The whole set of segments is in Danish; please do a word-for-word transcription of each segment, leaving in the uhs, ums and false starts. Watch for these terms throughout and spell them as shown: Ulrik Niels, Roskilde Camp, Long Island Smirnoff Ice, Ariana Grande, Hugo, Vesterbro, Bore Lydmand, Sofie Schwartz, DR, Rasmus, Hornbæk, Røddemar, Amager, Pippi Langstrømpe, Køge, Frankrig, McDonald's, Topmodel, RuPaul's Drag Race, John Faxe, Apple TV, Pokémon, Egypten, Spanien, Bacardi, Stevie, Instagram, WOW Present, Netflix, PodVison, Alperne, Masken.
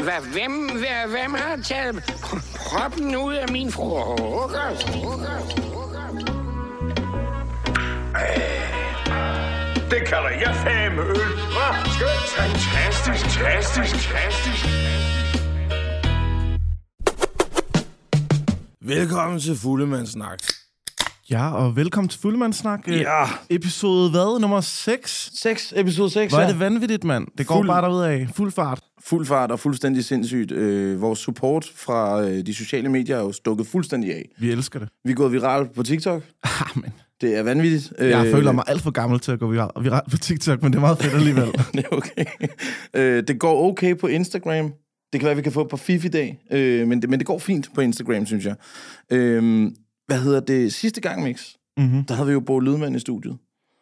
Hvem, hvem har taget proppen ud af min frokost? Det kalder jeg fame øl. Skønt, fantastisk, fantastisk, fantastisk. Velkommen til Fullemandsnak. Ja, og velkommen til Fullemandsnak. Ja. Episode hvad? Nummer seks? seks, episode seks, ja. Hvor er det vanvittigt, mand. Det går Fuld. bare derud af. Fuld fart. Fuld fart og fuldstændig sindssygt. Øh, vores support fra øh, de sociale medier er jo stukket fuldstændig af. Vi elsker det. Vi er gået viral på TikTok. Ah, men... Det er vanvittigt. Jeg føler mig alt for gammel til at gå viralt på TikTok, men det er meget fedt alligevel. Det er okay. Det går okay på Instagram. Det kan være, vi kan få på Fifi dag, men det, men det går fint på Instagram, synes jeg. Hvad hedder det? Sidste gang, Mix, mm-hmm. der havde vi jo Bore Lydmand i studiet.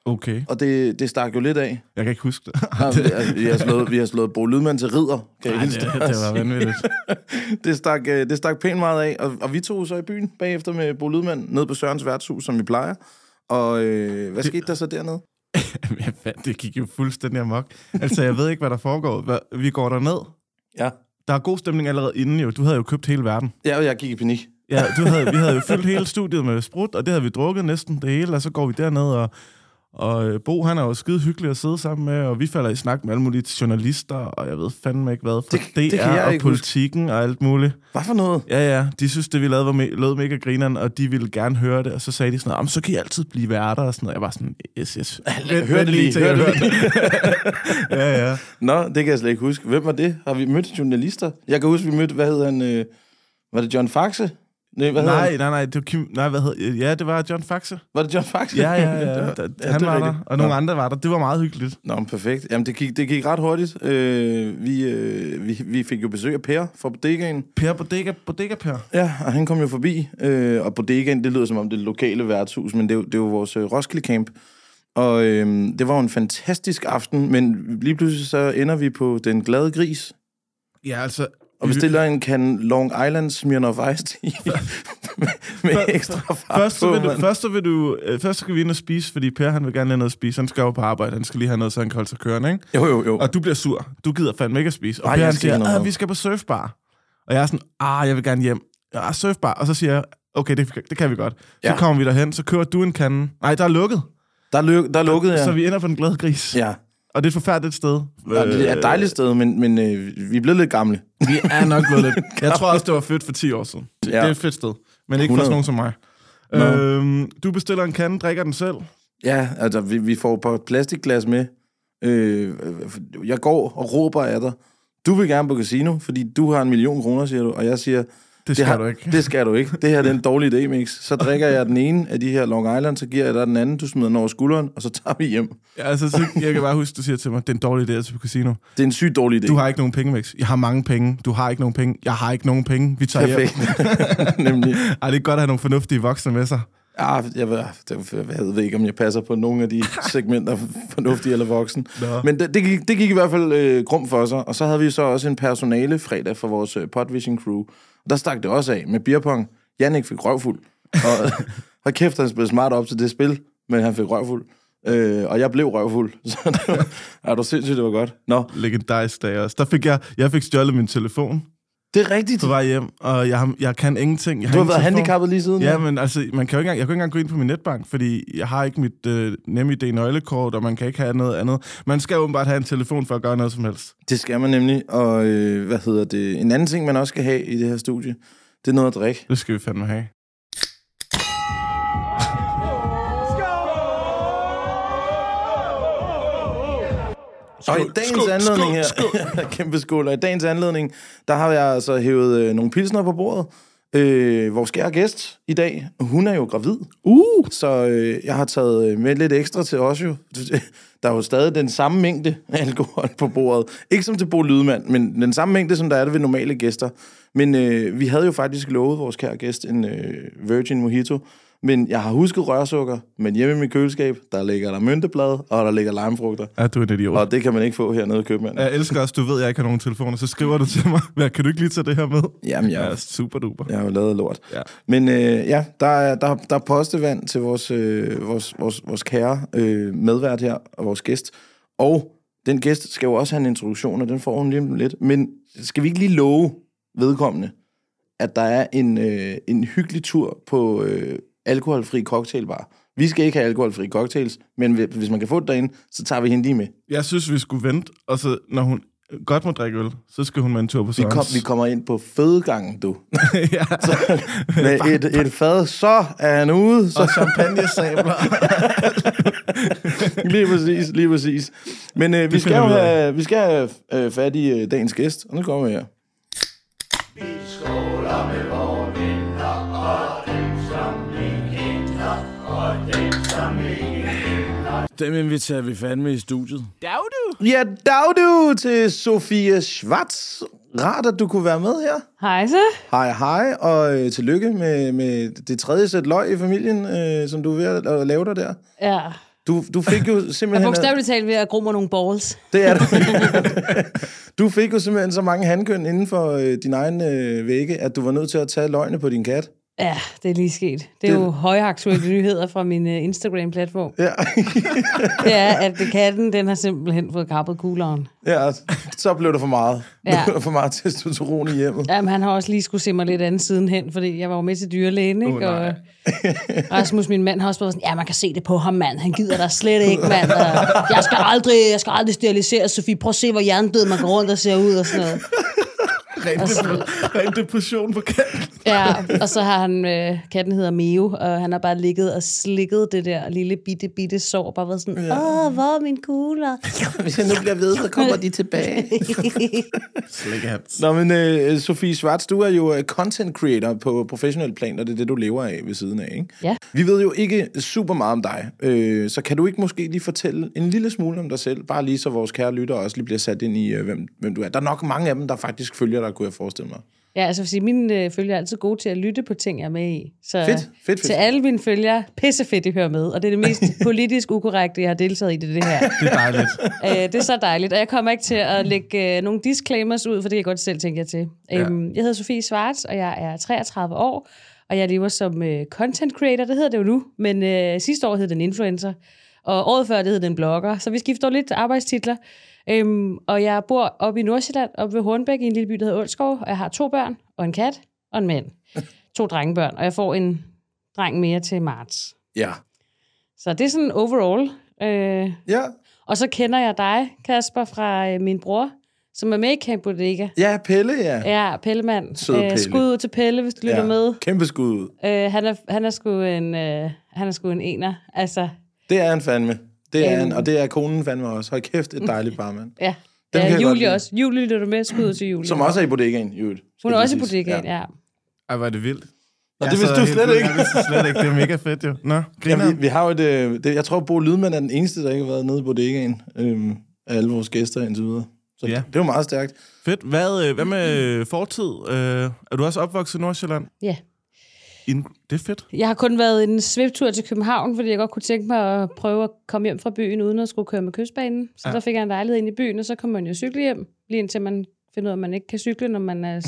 Okay. Og det, det stak jo lidt af. Jeg kan ikke huske det. Jamen, vi har slået, vi har slået Bore Lydmand til ridder. Kan Ej, det, det var vanvittigt. det, stak, det stak pænt meget af, og, og vi tog så i byen bagefter med Bore Lydmand ned på Sørens værtshus, som vi plejer. Og øh, hvad det... skete der så dernede? Jamen, det gik jo fuldstændig amok. Altså, jeg ved ikke, hvad der foregår. Vi går derned. Ja. Der er god stemning allerede inden jo. Du havde jo købt hele verden. Ja, og jeg gik i panik. Ja, du havde, vi havde jo fyldt hele studiet med sprut, og det havde vi drukket næsten det hele. Og så går vi dernede, og, og Bo, han er jo skide hyggelig at sidde sammen med, og vi falder i snak med alle mulige journalister, og jeg ved fandme ikke hvad, for det, D R det og politikken huske. Og alt muligt. Hvad for noget? Ja, ja. De synes, det vi lavede var me- lød mega grineren, og de ville gerne høre det, og så sagde de sådan noget, så kan I altid blive værter og sådan noget. Jeg var sådan, yes, yes. Hør det lige, hør det lige. Ja, ja. Nå, det kan jeg slet ikke huske. Hvem var det? Har vi mødt journalister? Jeg kan huske, vi mødte, hvad hed han, øh, var det John Faxe? Nej, nej, nej, nej, det var Kim, nej, hvad hed, ja, det var John Faxe. Var det John Faxe? Ja, ja, ja, det var, han ja, det var, var der, og nogle Nå. andre var der. Det var meget hyggeligt. Nå, perfekt. Jamen, det gik, det gik ret hurtigt. Øh, vi, øh, vi, vi fik jo besøg af Per fra Bodegaen. Per, Bodega, Bodega Per. Ja, og han kom jo forbi, øh, og Bodegaen, det lyder som om det lokale værtshus, men det, det var vores øh, Roskilde Camp. Og øh, det var en fantastisk aften, men lige pludselig så ender vi på Den Glade Gris. Ja, altså... Og vi stiller en kan Long Island Smirnoff Ice Tea med, med ekstra fart først, på, vil du, først, vil du, øh, først skal vi ind og spise, fordi Per han vil gerne have noget at spise. Han skal jo på arbejde, han skal lige have noget, så han kan holde sig kørende, ikke? Jo, jo, jo. Og du bliver sur. Du gider fandme ikke at spise. Og Ej, Per han siger, vi skal på surfbar. Og jeg er sådan, ah, jeg vil gerne hjem. Ja, surfbar. Og så siger jeg, okay, det, det kan vi godt. Så ja. kommer vi derhen, så kører du en kande. Nej, der er lukket. Der er, lø- der er lukket, ja. Så vi ender på Den Glade Gris. Ja. Og det er et forfærdeligt sted. Ja, det er et dejligt sted, men, men øh, vi er blevet lidt gamle. Vi er nok blevet lidt Jeg tror også, det var fedt for ti år siden. Ja. Det er et fedt sted, men ikke hundrede for nogen som mig. Øhm, du bestiller en kande, drikker den selv? Ja, altså vi, vi får et par plastikglas med. Øh, jeg går og råber af dig. Du vil gerne på casino, fordi du har en million kroner, siger du. Og jeg siger... Det skal det her, du ikke. Det skal du ikke. Det her det er en dårlig idé, Mix. Så drikker jeg den ene af de her Long Island, så giver jeg dig den anden, du smider den over skulderen, og så tager vi hjem. Ja, altså, så, jeg kan bare huske, du siger til mig, det er en dårlig idé at tage på casino. Det er en sygt dårlig idé. Du har ikke nogen penge, Mix. Jeg har mange penge. Du har ikke nogen penge. Jeg har ikke nogen penge. Vi tager Perfekt. hjem. Nemlig. Ej, det er godt at have nogle fornuftige voksne med sig. Ja, jeg ved, jeg ved ikke, om jeg passer på nogle af de segmenter, fornuftige eller voksen. Nå. Men det, det, gik, det gik i hvert fald øh, grum for sig. Og så havde vi så også en personale fredag for vores øh, podvision crew. Der stak det også af med beerpong. Jannik fik røvfuld. Og, og kæft, han spillede smart op til det spil, men han fik røvfuld. Øh, og jeg blev røvfuld. Så det var, er du sindssygt, det var godt. Nå. Legendarisk dag også. Der fik jeg, jeg fik stjålet min telefon. Det er rigtigt. På vej hjem, og jeg, har, jeg kan ingenting. Jeg har du har været handicappet lige siden? Ja, nu. Men altså, man kan jo ikke engang, jeg kan ikke engang gå ind på min netbank, fordi jeg har ikke mit øh, NemID-nøglekort, og man kan ikke have noget andet. Man skal jo bare have en telefon for at gøre noget som helst. Det skal man nemlig, og øh, hvad hedder det? En anden ting, man også skal have i det her studie, det er noget at drikke. Det skal vi fandme have. Og i dagens skål, anledning her, skål. kæmpe skål, og i dagens anledning, der har jeg altså hævet øh, nogle pilsner på bordet. Øh, vores kære gæst i dag, hun er jo gravid. Uh! Så øh, jeg har taget med lidt ekstra til os jo. Der er jo stadig den samme mængde alkohol på bordet. Ikke som til Bore Lydmand, men den samme mængde, som der er det ved normale gæster. Men øh, vi havde jo faktisk lovet vores kære gæst en øh, virgin mojito. Men jeg har husket rørsukker, men hjemme i mit køleskab, der ligger der mynteblad, og der ligger limefrugter. Ja, du er en idiot. Og det kan man ikke få hernede i København. Jeg elsker også, du ved, jeg ikke har nogen telefoner, så skriver du til mig, hvad, kan du ikke lige tage det her med? Jamen, jeg, jeg er super duper. Jeg har jo lavet lort. Ja. Men øh, ja, der er, der, der er postevand til vores, øh, vores, vores, vores kære øh, medvært her, og vores gæst. Og den gæst skal jo også have en introduktion, og den får hun lige lidt. Men skal vi ikke lige love vedkommende, at der er en, øh, en hyggelig tur på øh, alkoholfri cocktailbar? Vi skal ikke have alkoholfri cocktails, men hvis man kan få det derinde, så tager vi hende lige med. Jeg synes, vi skulle vente, og så når hun godt må drikke øl, så skal hun med en tur på Sørens. Vi, kom, vi kommer ind på fødegangen, du. Ja. Så, med et, et fad, så er han ude. Så. Og champagne-sabler. Lige præcis, lige præcis. Men øh, vi, skal jo, øh, vi skal have øh, fat i øh, dagens gæst, og nu kommer vi her. Vi skåler med vore venner, og dem som vi kender, og dem som vi kender. Dem inviterer vi fandme i studiet. Dagdu! Ja, dagdu til Sofie Schwartz. Rart, at du kunne være med her. Hej så. Hej, hej, og øh, tillykke med, med det tredje sæt løg i familien, øh, som du er ved at lave dig der. Ja. Du, du fik jo simpelthen... Jeg bogstaveligt talt ved at grumme nogle balls. Det er du. Du fik jo simpelthen så mange handkøn inden for øh, din egen øh, vægge, at du var nødt til at tage løgne på din kat. Ja, det er lige sket. Det, det... er jo højaktuelle nyheder fra min øh, Instagram-platform. Ja. Det er, at katten, den har simpelthen fået kappet kugleren. Ja, så blev det for meget. Ja. Det blev for meget testosteron i hjemmet. Jamen, han har også lige skulle se mig lidt anden siden hen, fordi jeg var jo med til dyrlægen, ikke? Oh, og Rasmus, min mand, har også været sådan, ja, man kan se det på ham, mand. Han gider der slet ikke, mand. Og jeg skal aldrig, jeg skal aldrig sterilisere Sofie. Prøv at se, hvor hjernedød man går rundt og ser ud og sådan noget. Ren depression på katten. Ja, og så har han, øh, katten hedder Mayo, og han har bare ligget og slikket det der lille bitte, bitte sår, bare været sådan, ja. Åh, hvor er mine kugler? Hvis jeg nu bliver ved, så kommer de tilbage. Slikkehats. Nå, men øh, Sofie Schwartz, du er jo content creator på professionel plan, og det er det, du lever af ved siden af, ikke? Ja. Vi ved jo ikke super meget om dig, øh, så kan du ikke måske lige fortælle en lille smule om dig selv, bare lige så vores kære lyttere også lige bliver sat ind i, øh, hvem, hvem du er. Der er nok mange af dem, der faktisk følger dig, kunne jeg forestille mig. Ja, altså fordi mine øh, følgere er altid gode til at lytte på ting, jeg er med i. Så fedt, fedt, fedt. Til alle mine følgere, pissefedt, I hører med. Og det er det mest politisk ukorrekte, jeg har deltaget i, det, det her. Det er dejligt. Æ, det er så dejligt. Og jeg kommer ikke til at lægge øh, nogle disclaimers ud, for det jeg godt selv tænker jeg til. Ja. Æm, jeg hedder Sofie Schwartz, og jeg er treogtredive år, og jeg lever som øh, content creator, det hedder det jo nu. Men øh, sidste år hed den influencer, og året før det hed den blogger. Så vi skifter lidt arbejdstitler. Øhm, og jeg bor oppe i Nordsjælland, oppe ved Hornbæk i en lille by, der hedder Ålskov, og jeg har to børn, og en kat, og en mand. To drengebørn, og jeg får en dreng mere til marts. Ja. Så det er sådan overall. Øh, ja. Og så kender jeg dig, Kasper, fra øh, min bror, som er med i Camp Bodega. Ja, Pelle, ja. Ja, Pellemand. Søde Pelle. Æh, skud ud til Pelle, hvis du lytter ja. med. Kæmpe skud ud. Æh, han, er, han, er sgu en, øh, han er sgu en ener. Altså, det er han fandme. Det er en, og det er konen fandme også. Hold kæft, et dejligt par, mand. Ja, ja Julie også. Julie lytter du med, skud til Julie. Som også er i Bodegaen, Julie. Hun er også i Bodegaen, ja. ja. Ej, var det vildt. Nå, det vidste du slet ikke. Jeg vidste slet ikke, det er mega fedt jo. Nå, griner. Ja, vi, vi har jo et, det, jeg tror, Bore Lydmand er den eneste, der ikke har været nede i Bodegaen øhm, af alle vores gæster indtil videre. Så ja. Det er jo meget stærkt. Fedt. Hvad, hvad med fortid? Øh, er du også opvokset i Nordsjælland? Ja. Det er fedt. Jeg har kun været en sviptur til København, fordi jeg godt kunne tænke mig at prøve at komme hjem fra byen, uden at skulle køre med kystbanen. Så ja. Der fik jeg en lejlighed ind i byen, og så kom man jo cykle hjem, lige indtil man finder ud af, at man ikke kan cykle, når man er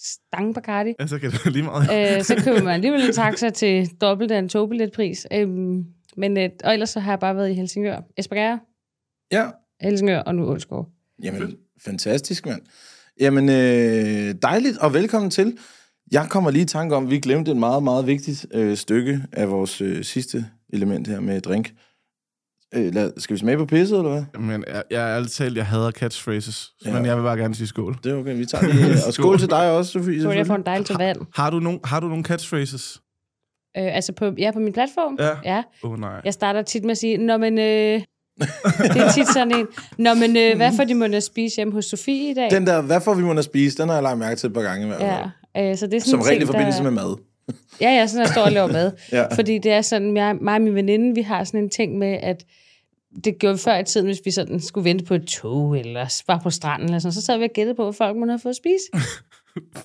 stange Bacardi. Ja, så kan det lige meget. Øh, så køber man alligevel en taxa til dobbelt af en togbilletpris. Øhm, men, øh, og ellers så har jeg bare været i Helsingør. Esbjerg, ja. Helsingør og nu Ålskov. Jamen, fantastisk, mand. Jamen, øh, dejligt og velkommen til. Jeg kommer lige i tanke om, at vi glemte et meget, meget vigtigt øh, stykke af vores øh, sidste element her med drink. Øh, lad, skal vi smage på pisset, eller hvad? Jamen, jeg, jeg er altid talt, jeg hader catchphrases, ja. Men jeg vil bare gerne sige skål. Det er okay, vi tager lige. Og skål til dig også, Sofie. Skål, jeg får en dejlig til vand. Har du nogen, har du nogen catchphrases? Øh, altså, på, ja, på min platform? Ja. ja. Oh, nej. Jeg starter tit med at sige, nå, men... Øh... Det er tit sådan en. Nå, men øh, hvad får de måtte at spise hjemme hos Sofie i dag? Den der, hvad får vi måtte at spise, den har jeg lagt mærke til et par gange i hvert fald. Ja, øh, så det er sådan som regel i forbindelse der... med mad. Ja, ja, sådan at jeg står og laver mad. Ja. Fordi det er sådan, jeg, mig og min veninde, vi har sådan en ting med, at det gjorde vi før i tiden, hvis vi sådan skulle vente på et tog, eller var på stranden, eller sådan, så sad vi og gættede på, hvad folk måtte have fået at spise.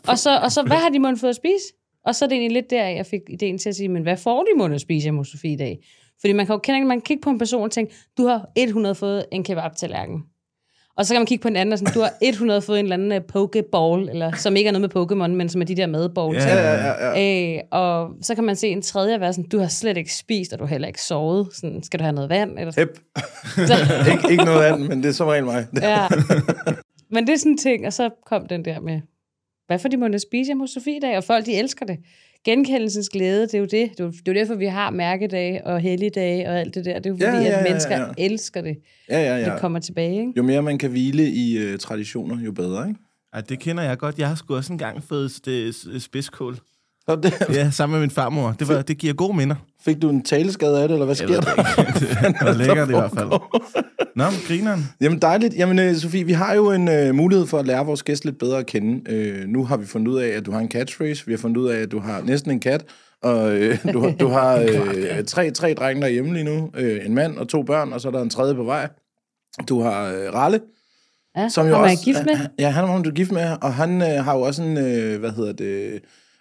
og, så, og så, hvad har de måtte fået at spise? Og så er det egentlig lidt der, jeg fik ideen til at sige, men hvad får de måtte at spise hjemme hos Sofie i dag? Fordi man kan jo kende, man kan kigge på en person og tænke, du har hundrede fået en kebab-tallerken. Og så kan man kigge på en anden, og sådan, du har hundrede fået en eller anden pokeball, eller, som ikke er noget med Pokémon, men som er de der madball. Ja, ja, ja. Øh, og så kan man se en tredje være sådan, du har slet ikke spist, og du har heller ikke sovet. Sådan, skal du have noget vand? Eller sådan. Ik- ikke noget andet, men det er som regel mig. Ja. Men det er sådan en ting, og så kom den der med, hvad for de måtte spise hjemme hos Sofie i dag? Og folk, de elsker det. Genkendelsens glæde, det er jo det. Det er jo derfor, vi har mærkedage og helligdage og alt det der. Det er jo fordi, ja, ja, ja, ja. At mennesker elsker det. Ja, ja, ja. Det kommer tilbage, ikke? Jo mere man kan hvile i øh, traditioner, jo bedre, ikke? Ej, det kender jeg godt. Jeg har sgu også engang fået st- spidskål. Nå, det... Ja, sammen med min farmor. Det, var, det giver gode minder. Fik du en taleskade af det, eller hvad sker der? Det var lækkert i hvert fald. Nå, grineren. Jamen dejligt. Jamen, Sofie, vi har jo en øh, mulighed for at lære vores gæst lidt bedre at kende. Øh, nu har vi fundet ud af, at du har en catchphrase. Vi har fundet ud af, at du har næsten en kat. Og øh, du har, du har øh, tre, tre drenge derhjemme lige nu. Øh, en mand og to børn, og så er der en tredje på vej. Du har øh, Ralle. Ja, som jo også, er gift med. Ja, han er, du er gift med. Og han øh, har jo også en, øh, hvad hedder det...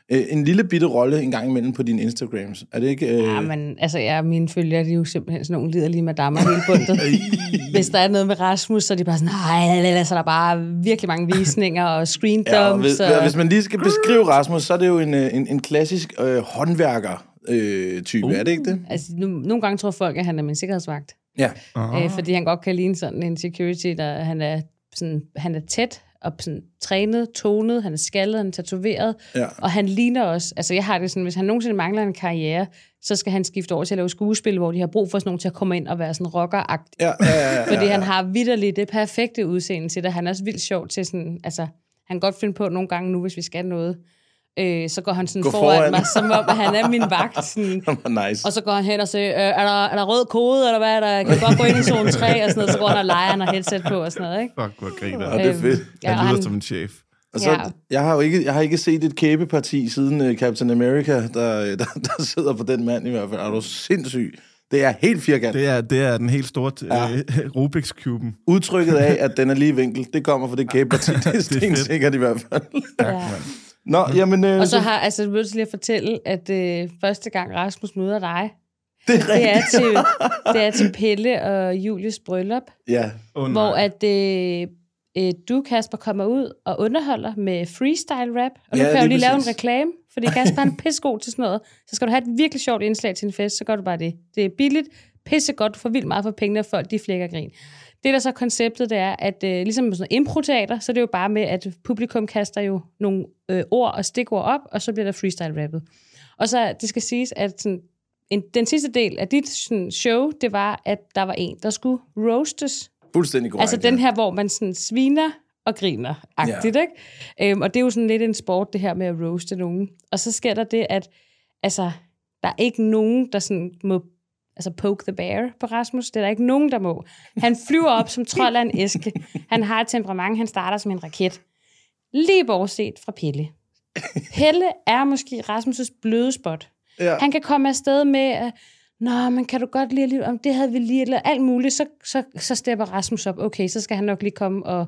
en lille bitte rolle en gang imellem på dine Instagrams. Er det ikke... Øh... Ja, men altså, ja, mine følgere, de er jo simpelthen sådan nogle liderlige madammer hele bundet. Hvis der er noget med Rasmus, så er de bare sådan, nej, altså, der er bare virkelig mange visninger og screen dumps. Ja, og hvis, og... hvis man lige skal beskrive Rasmus, så er det jo en, en, en klassisk øh, håndværker-type, øh, uh. er det ikke det? Altså, nu, nogle gange tror folk, at han er min sikkerhedsvagt. Ja. Uh-huh. Æ, fordi han godt kan ligne sådan en security, der han er, sådan, han er tæt, og sådan, trænet, tonet, han er skaldet, han er tatoveret, ja. Og han ligner også, altså jeg har det sådan, hvis han nogensinde mangler en karriere, så skal han skifte over til at lave skuespil, hvor de har brug for sådan nogen til at komme ind og være sådan rocker-agtig. Ja, ja, ja, ja, fordi ja, ja. Han har vitterligt det perfekte udseende til det, han er også vildt sjov til sådan, altså han kan godt finde på nogle gange nu, hvis vi skal noget, øh, så går han sådan går foran, foran mig, som om at han er min vagt, sådan, nice. Og så går han hen og siger, øh, er, der, er der rød kode, eller hvad, der kan godt gå ind i zone tre, og sådan noget, så går han og leger, han har headset på, og sådan noget, ikke? Fuck, hvor griner. Og det er fedt. Ja, han lyder han, som en chef. Og så, ja. jeg, har jo ikke, jeg har ikke set et kæbeparti siden uh, Captain America, der, der, der sidder på den mand i hvert fald. Er du sindssyg? Det er helt firkant. Det er, det er den helt store t- ja. Rubik's Cuben. Udtrykket af, at den er lige vinkel, det kommer fra det kæbeparti. Det er stensikkert i hvert fald. Ja, ja. Nå, jamen, øh, og så har altså vil jeg lige at fortælle, at øh, første gang Rasmus møder dig, det er, det er til det er til Pelle og Julies bryllup, ja. Oh, hvor at øh, øh, du Kasper kommer ud og underholder med freestyle rap, og ja, nu kan jeg jo lige lave en reklame, fordi Kasper er en pissegod til sådan noget. Så skal du have et virkelig sjovt indslag til en fest, så gør du bare det. Det er billigt, pissegodt, du får vildt meget for pengene, og folk de flækker grin. Det, der så konceptet, det er, at øh, ligesom med sådan noget improteater, så er det jo bare med, at publikum kaster jo nogle øh, ord og stikord op, og så bliver der freestyle-rappet. Og så, det skal siges, at sådan, en, den sidste del af dit sådan, show, det var, at der var en, der skulle roastes. Fuldstændig korrekt. Altså den her, ja. Hvor man sådan sviner og griner-agtigt, ja. Ikke? Øhm, og det er jo sådan lidt en sport, det her med at roaste nogen. Og så sker der det, at altså, der er ikke nogen, der sådan må... altså poke the bear på Rasmus, det er der ikke nogen, der må. Han flyver op som trold af en æske. Han har et temperament, han starter som en raket. Lige bortset fra Pelle. Pelle er måske Rasmus' bløde spot. Ja. Han kan komme afsted med, nå, men kan du godt lide lidt om det havde vi lige, eller alt muligt, så, så, så stepper Rasmus op. Okay, så skal han nok lige komme og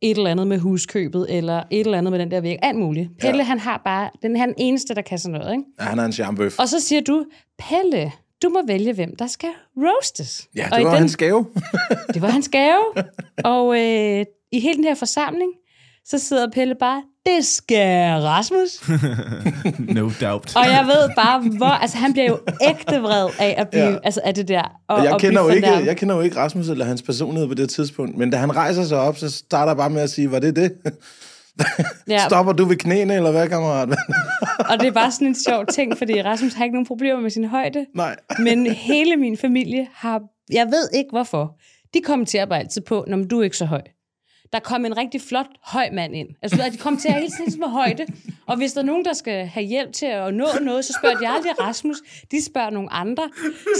et eller andet med huskøbet, eller et eller andet med den der væg, alt muligt. Pelle, ja. Han har bare, den han eneste, der kan sådan noget, ikke? Ja, han er en charmbøf. Og så siger du, Pelle, du må vælge, hvem der skal roastes. Ja, det og var den, hans gave. Det var hans gave. Og øh, i hele den her forsamling, så sidder Pelle bare, det skal Rasmus. No doubt. Og jeg ved bare, hvor... Altså, han bliver jo ægte vred af at blive, ja. Altså, af det der. Og, jeg, og kender jo ikke, jeg kender jo ikke Rasmus eller hans personlighed på det tidspunkt, men da han rejser sig op, så starter jeg bare med at sige, var det det? Ja. Stopper du ved knæene, eller hvad, kammerat? Og det er bare sådan en sjov ting, fordi Rasmus har ikke nogen problemer med sin højde. Nej. Men hele min familie har... Jeg ved ikke, hvorfor. De kommenterer bare altid på, når du er ikke så høj. Der kom en rigtig flot høj mand ind. Altså, de kom til hele tiden med højde. Og hvis der er nogen, der skal have hjælp til at nå noget, så spørger de aldrig Rasmus. De spørger nogle andre.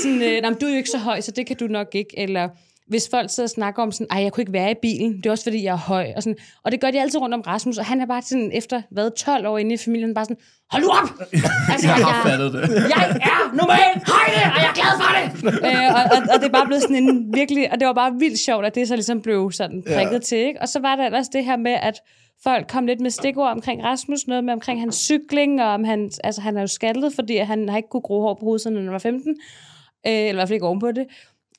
Sådan, du er jo ikke så høj, så det kan du nok ikke. Eller... hvis folk sidder og snakker om sådan, ej, jeg kunne ikke være i bilen, det er også fordi, jeg er høj, og sådan, og det gør de altid rundt om Rasmus, og han er bare sådan, efter, hvad, tolv år inde i familien, bare sådan, hold nu op! Altså, jeg, jeg, jeg er normalt højde, og jeg er glad for det! øh, og, og, og det er bare blevet sådan en virkelig, og det var bare vildt sjovt, at det så ligesom blev sådan prikket ja. Til, ikke? Og så var der ellers det her med, at folk kom lidt med stikord omkring Rasmus, noget med omkring hans cykling, og om han, altså han er jo skaldet, fordi han har ikke kunne gro hår på hovedet, når han var femten, øh, eller i hvert fald ikke ovenpå det.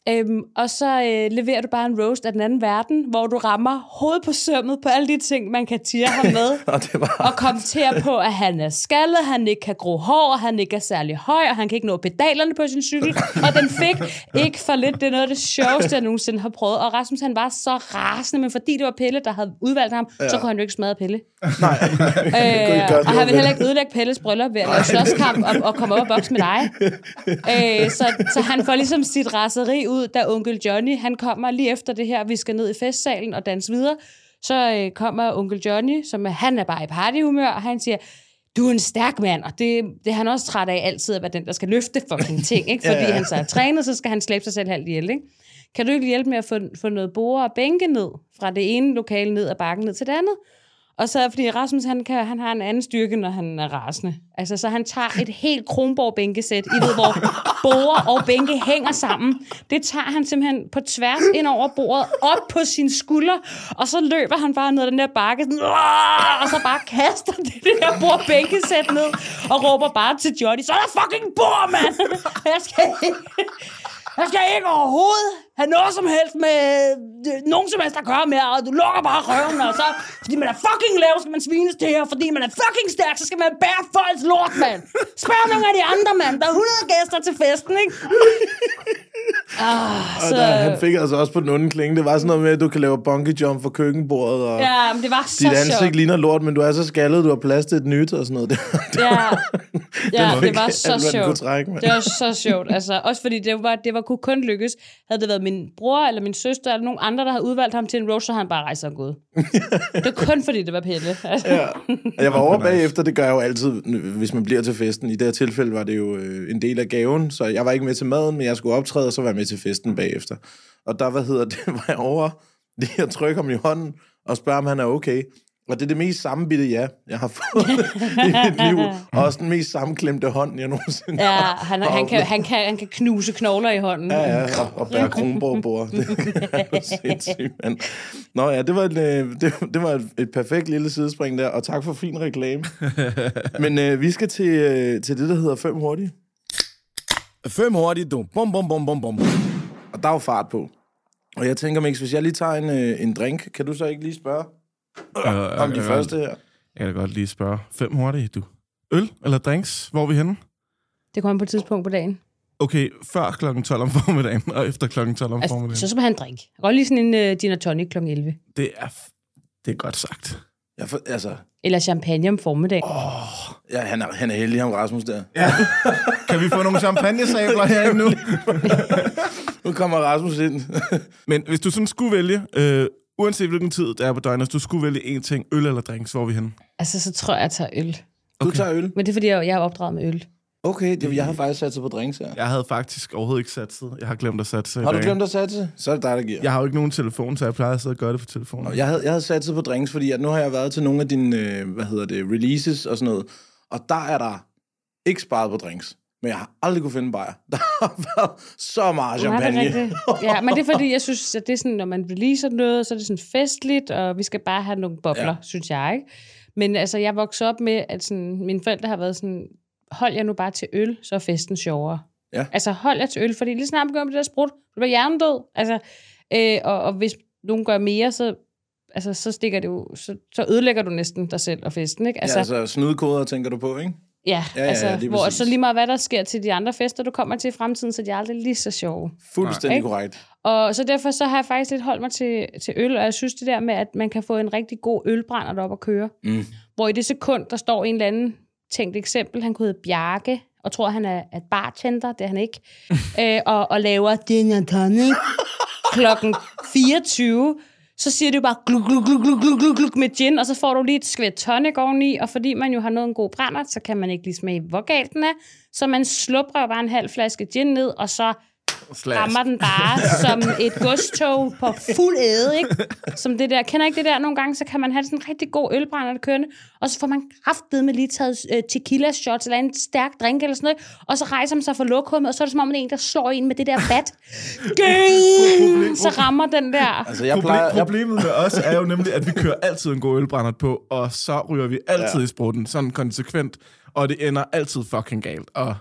Øhm, og så øh, leverer du bare en roast af den anden verden, hvor du rammer hovedet på sømmet på alle de ting, man kan tire ham med. og, var... og kommenterer på, at han er skaldet, han ikke kan gro hår, og han ikke er særlig høj, og han kan ikke nå pedalerne på sin cykel. Og den fik ikke for lidt. Det er noget af det sjoveste, jeg nogensinde har prøvet. Og Rasmus, han var så rasende, men fordi det var Pelle, der havde udvalgt ham, ja. så kunne han jo ikke smadre Pelle. Nej. Øh, og han ville heller ikke ødelægge Pelles bryllup ved at lave slåskamp og, og komme op og bokse med dig. Øh, så, så han får ligesom sit raseri ud, da onkel Johnny, han kommer lige efter det her, vi skal ned i festsalen og danse videre, så øh, kommer onkel Johnny, som er, han er bare i partyhumør, og han siger, du er en stærk mand, og det, det er han også træt af altid, at være den, der skal løfte fucking ting, ikke? Fordi ja, ja. han så er trænet, så skal han slæbe sig selv halvt ihjel, ikke? Kan du ikke hjælpe med at få, få noget borde og bænke ned, fra det ene lokale ned og bakken ned til det andet? Og så fordi Rasmus, han, kan, han har en anden styrke, når han er rasende. Altså, så han tager et helt Kronborg-bænkesæt, I ved, hvor borde og bænke hænger sammen. Det tager han simpelthen på tværs ind over bordet, op på sin skulder, og så løber han bare ned ad den der bakke, sådan, og så bare kaster det, det der bord-bænkesæt ned, og råber bare til Johnny, så er der fucking bord, mand! Jeg skal ikke... Jeg skal ikke overhovedet have noget som helst med øh, nogen som helst, der kører med, og du lukker bare røven, og så, fordi man er fucking lav, skal man svines til her, fordi man er fucking stærk, så skal man bære folks lort, mand. Spørg nogle af de andre, mand. Der er hundrede gæster til festen, ikke? ah, og så... der, han fik altså også på den onde klinge. Det var sådan noget med, at du kan lave bungee jump fra køkkenbordet, og ja, men det var så dit ansigt sjovt. Ligner lort, men du er så skaldet, du har plads til et nyt, og sådan noget. Det, det ja, var, ja det var så alt, sjovt. Trække, det var så sjovt, altså. Også fordi det var, det var kunne kun lykkes. Havde det været min bror eller min søster eller nogen andre, der havde udvalgt ham til en roast, så havde han bare rejst og gået. Det var kun fordi, det var Pelle. Altså. Ja. Jeg var over bagefter, det gør jeg jo altid, hvis man bliver til festen. I det her tilfælde var det jo en del af gaven, så jeg var ikke med til maden, men jeg skulle optræde og så være med til festen bagefter. Og der, hvad hedder det, var jeg over lige at trykke ham i hånden og spørge, om han er okay. Og det er det mest sammenbitte ja, jeg har fået i mit liv. Og også den mest sammenklemte hånd, jeg nogensinde ja, har. Han, han, kan, han, kan, han kan knuse knogler i hånden. Ja, ja, og, og bære Kronborg-bord. Det er jo sindssygt, mand. Nå ja, det var, et, det, det var et, et perfekt lille sidespring der, og tak for fin reklame. Men øh, vi skal til, øh, til det, der hedder fem hurtige. Fem hurtige, du. Bum, bum, bum, bum, bum. Og der er jo fart på. Og jeg tænker mig, hvis jeg lige tager en, øh, en drink, kan du så ikke lige spørge? Øh, om de første her. Jeg kan da godt lige spørge. Fem hurtigt, du. Øl eller drinks? Hvor er vi henne? Det kommer på et tidspunkt på dagen. Okay, før klokken tolv om formiddagen, og efter klokken tolv om altså, formiddagen. Så skal man have en drink. Godt lige sådan en uh, gin og tonic klokken elleve. Det er, f- det er godt sagt. Jeg for, altså... Eller champagne om formiddagen. Åh, oh, ja, han, er, han er heldig, ham Rasmus der. Ja. Kan vi få nogle champagnesabler herinde nu? Nu kommer Rasmus ind. Men hvis du sådan skulle vælge... Øh, Uanset hvilken tid der er på døgnet, du skulle vælge en ting, øl eller drinks, hvor er vi henne? Altså, så tror jeg, jeg tager øl. Okay. Du tager øl? Men det er, fordi jeg, jeg er opdraget med øl. Okay, det, jeg har faktisk satset på drinks her. Jeg havde faktisk overhovedet ikke satset. Jeg har glemt at satse. Har du glemt at satse? Så er det dig, der giver. Jeg har jo ikke nogen telefon, så jeg plejer at sidde og gøre det på telefonen. Jeg havde, jeg havde satset på drinks, fordi at nu har jeg været til nogle af dine, øh, hvad hedder det, releases og sådan noget. Og der er der ikke sparet på drinks. Men jeg har aldrig kunne finde en bajer. Der har været så meget champagne. Ja, ja, men det er fordi, jeg synes, at det er sådan, når man releaser noget, så er det sådan festligt, og vi skal bare have nogle bobler, ja. synes jeg, ikke? Men altså, jeg voksede op med, at sådan, mine forældre har været sådan, hold jer nu bare til øl, så er festen sjovere. Ja. Altså, hold jer til øl, fordi lige snart begynder med det der sprut, du bliver hjernedød. Altså, øh, og, og hvis nogen gør mere, så... Altså, så stikker det jo... Så, så ødelægger du næsten dig selv og festen, ikke? Altså, ja, altså snydekoder tænker du på, ikke? Ja, ja, altså, ja, lige hvor så lige meget, hvad der sker til de andre fester, du kommer til i fremtiden, så de er aldrig lige så sjove. Fuldstændig korrekt. Og så derfor så har jeg faktisk lidt holdt mig til, til øl, og jeg synes det der med, at man kan få en rigtig god ølbrænder deroppe at køre. Mm. Hvor i det sekund, der står en eller anden tænkt eksempel, han kunne hedde Bjarke, og tror, han er et bartender, det er han ikke, Æ, og, og laver gin and tonic klokken fireogtyve. Så siger du bare gluk, gluk, gluk, gluk, gluk, gluk med gin, og så får du lige et skvæt tonic oveni, og fordi man jo har nået en god brænder, så kan man ikke lige smage, hvor galt den er. Så man slubrer bare en halv flaske gin ned, og så Slash. rammer den bare som et godstog på fuld æde, ikke? Som det der. Kender ikke det der nogle gange? Så kan man have sådan en rigtig god ølbrænder, der kører, og så får man kraftedeme med lige taget tequila shots, eller en stærk drink, eller sådan noget, og så rejser man sig fra lokummet, og så er det som om, man er en, der slår en med det der bat. Så rammer den der. Altså, jeg plejer... Problemet med os er jo nemlig, at vi kører altid en god ølbrænder på, og så ryger vi altid ja. i sprutten, sådan konsekvent, og det ender altid fucking galt, og...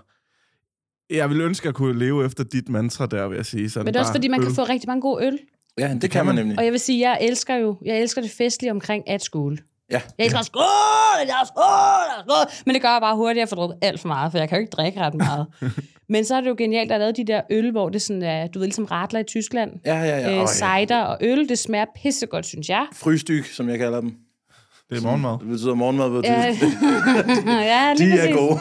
Jeg vil ønske, at jeg kunne leve efter dit mantra der, vil jeg sige. Sådan, men det er også, fordi man øl. Kan få rigtig mange gode øl. Ja, det, det kan man nemlig. Og jeg vil sige, jeg elsker jo, jeg elsker det festlige omkring at skole. Ja. Jeg elsker skål, jeg er skål, skål. Men det gør jeg bare hurtigt, jeg får drukket alt for meget, for jeg kan jo ikke drikke ret meget. Men så er det jo genialt, at jeg lavede de der øl, hvor det sådan er, du ved, ligesom radler i Tyskland. Ja, ja, ja. Øh, oh, cider ja. Og øl, det smager pissegodt, synes jeg. Frystyk, som jeg kalder dem. Det er morgenmad. Det betyder morgenmad, ved du. Ja, ja, de er gode.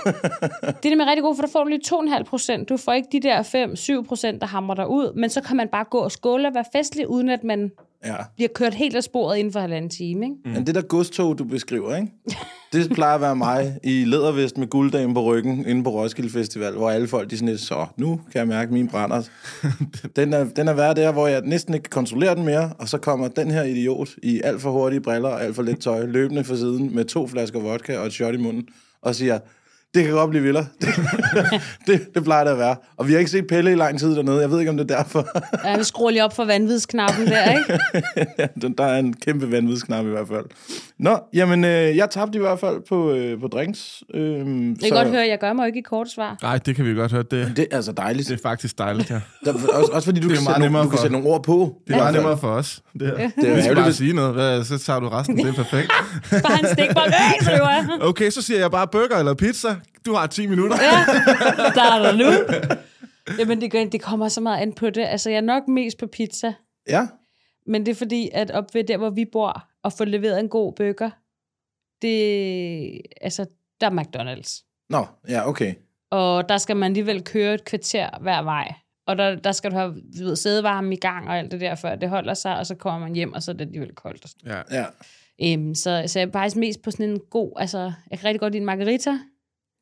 Det er med rigtig gode, for der får du lige to komma fem procent. Du får ikke de der fem til syv procent, der hamrer dig ud, men så kan man bare gå og skåle og være festlig, uden at man ja. Bliver kørt helt af sporet inden for halvanden time. Ikke? Mm. Men det der godstog, du beskriver, ikke? Det plejer at være mig i lædervest med gulddagen på ryggen inde på Roskilde Festival, hvor alle folk de sådan lidt, så nu kan jeg mærke, min brænder. Den er, den er været der, hvor jeg næsten ikke kan kontrollere den mere, og så kommer den her idiot i alt for hurtige briller og alt for let tøj, løbende fra siden med to flasker vodka og et shot i munden, og siger, det kan godt blive vildere. Det, det, det plejer det at være. Og vi har ikke set Pelle i lang tid dernede. Jeg ved ikke, om det er derfor. Ja, vi skruer lige op for vanvidsknappen der, ikke? Ja, der er en kæmpe vanvidsknap i hvert fald. Nå, jamen, øh, jeg tabte i hvert fald på, øh, på drinks. Øh, jeg kan så... godt høre, jeg gør mig ikke i kort svar. Nej, det kan vi godt høre. Det, det er altså dejligt. Det er faktisk dejligt, ja. Der, også, også fordi du, kan sætte, nogle, du kan sætte nogle ord på. Det er meget nemmere for os. Det er jo bare at sige noget. Hvad, så tager du resten. Det er perfekt. Bare en stikbold. Okay, så siger jeg bare burger eller pizza. Du har ti minutter. Ja, der er der nu. Jamen, det, det kommer så meget an på det. Altså, jeg er nok mest på pizza. Ja. Men det er fordi, at op ved der, hvor vi bor, og få leveret en god burger, det, altså, der er McDonald's. Nå, ja, okay. Og der skal man alligevel køre et kvarter hver vej. Og der, der skal du have ved, sædevarme i gang og alt det der, før det holder sig, og så kommer man hjem, og så er det alligevel koldt. Ja, ja. Æm, så, så jeg er faktisk mest på sådan en god, altså, jeg kan rigtig godt lide en margarita.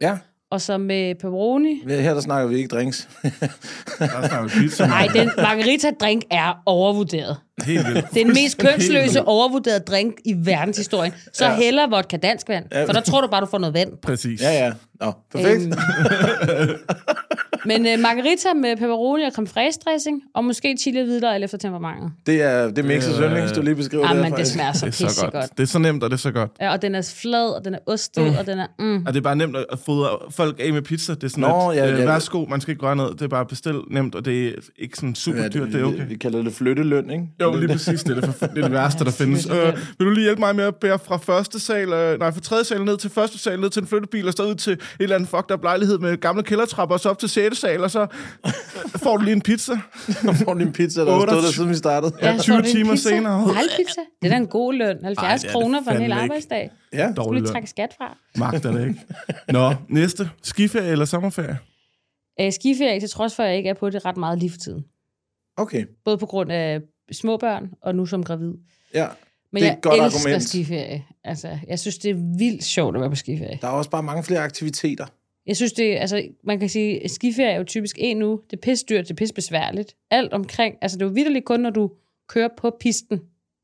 Ja. Og så med pepperoni. Her der snakker vi ikke drinks. Nej, den margarita-drink er overvurderet. Helt vildt. Det er den mest kønsløse, overvurderede drink i verdenshistorien. Så ja. Heller vodka dansk vand, for der tror du bare, du får noget vand. Præcis. Ja, ja. Nå, perfekt. Æm, men uh, margarita med pepperoni og creme fraiche dressing, og måske chili og hvidløg eller efter temperamentet. Det er det mixes yndlings, du lige beskriver. Jamen, det, det smager så pissegodt. Det, det er så nemt, og det er så godt. Ja, og den er flad, og den er ostet, mm. og den er... Mm. Og det er bare nemt at fodre folk af med pizza. Det er sådan Nå, et, ja, øh, ja, værsgo, man skal ikke gøre noget. Det er bare bestil nemt, og det er ikke sådan super ja, det, dyrt, det er okay. Vi kalder det flytteløn, ikke? Jo, lige præcis. Det er det, for, det, er det værste, der findes. Øh, vil du lige hjælpe mig med at bære fra første sal, øh, nej, fra tredje sal ned til første sal, ned til en flyttebil, og så ud til et eller andet fucked up lejlighed med gamle kældertrapper, og så op til sjette sal, og så får du lige en pizza. Får du en pizza, der har stået der, siden vi startede. Ja, tyve timer senere. Nej, pizza. Det er da en god løn. halvfjerds kroner for en hel arbejdsdag. Ja, dårlig løn. Skulle lige trække skat fra. Magter det ikke. Nå, næste. Skiferie eller sommerferie? Æh, skiferie, til trods for, at jeg ikke er på det ret meget lige for tiden. Okay. Både på grund af små børn, og nu som gravid. Ja, men det er et godt argument. Men jeg elsker skiferie. Altså, jeg synes, det er vildt sjovt at være på skiferie. Der er også bare mange flere aktiviteter. Jeg synes, det altså, man kan sige, at skiferie er jo typisk en uge. Det er pisdyrt, det er pisbesværligt. Alt omkring, altså det er jo vitterligt kun, når du kører på pisten.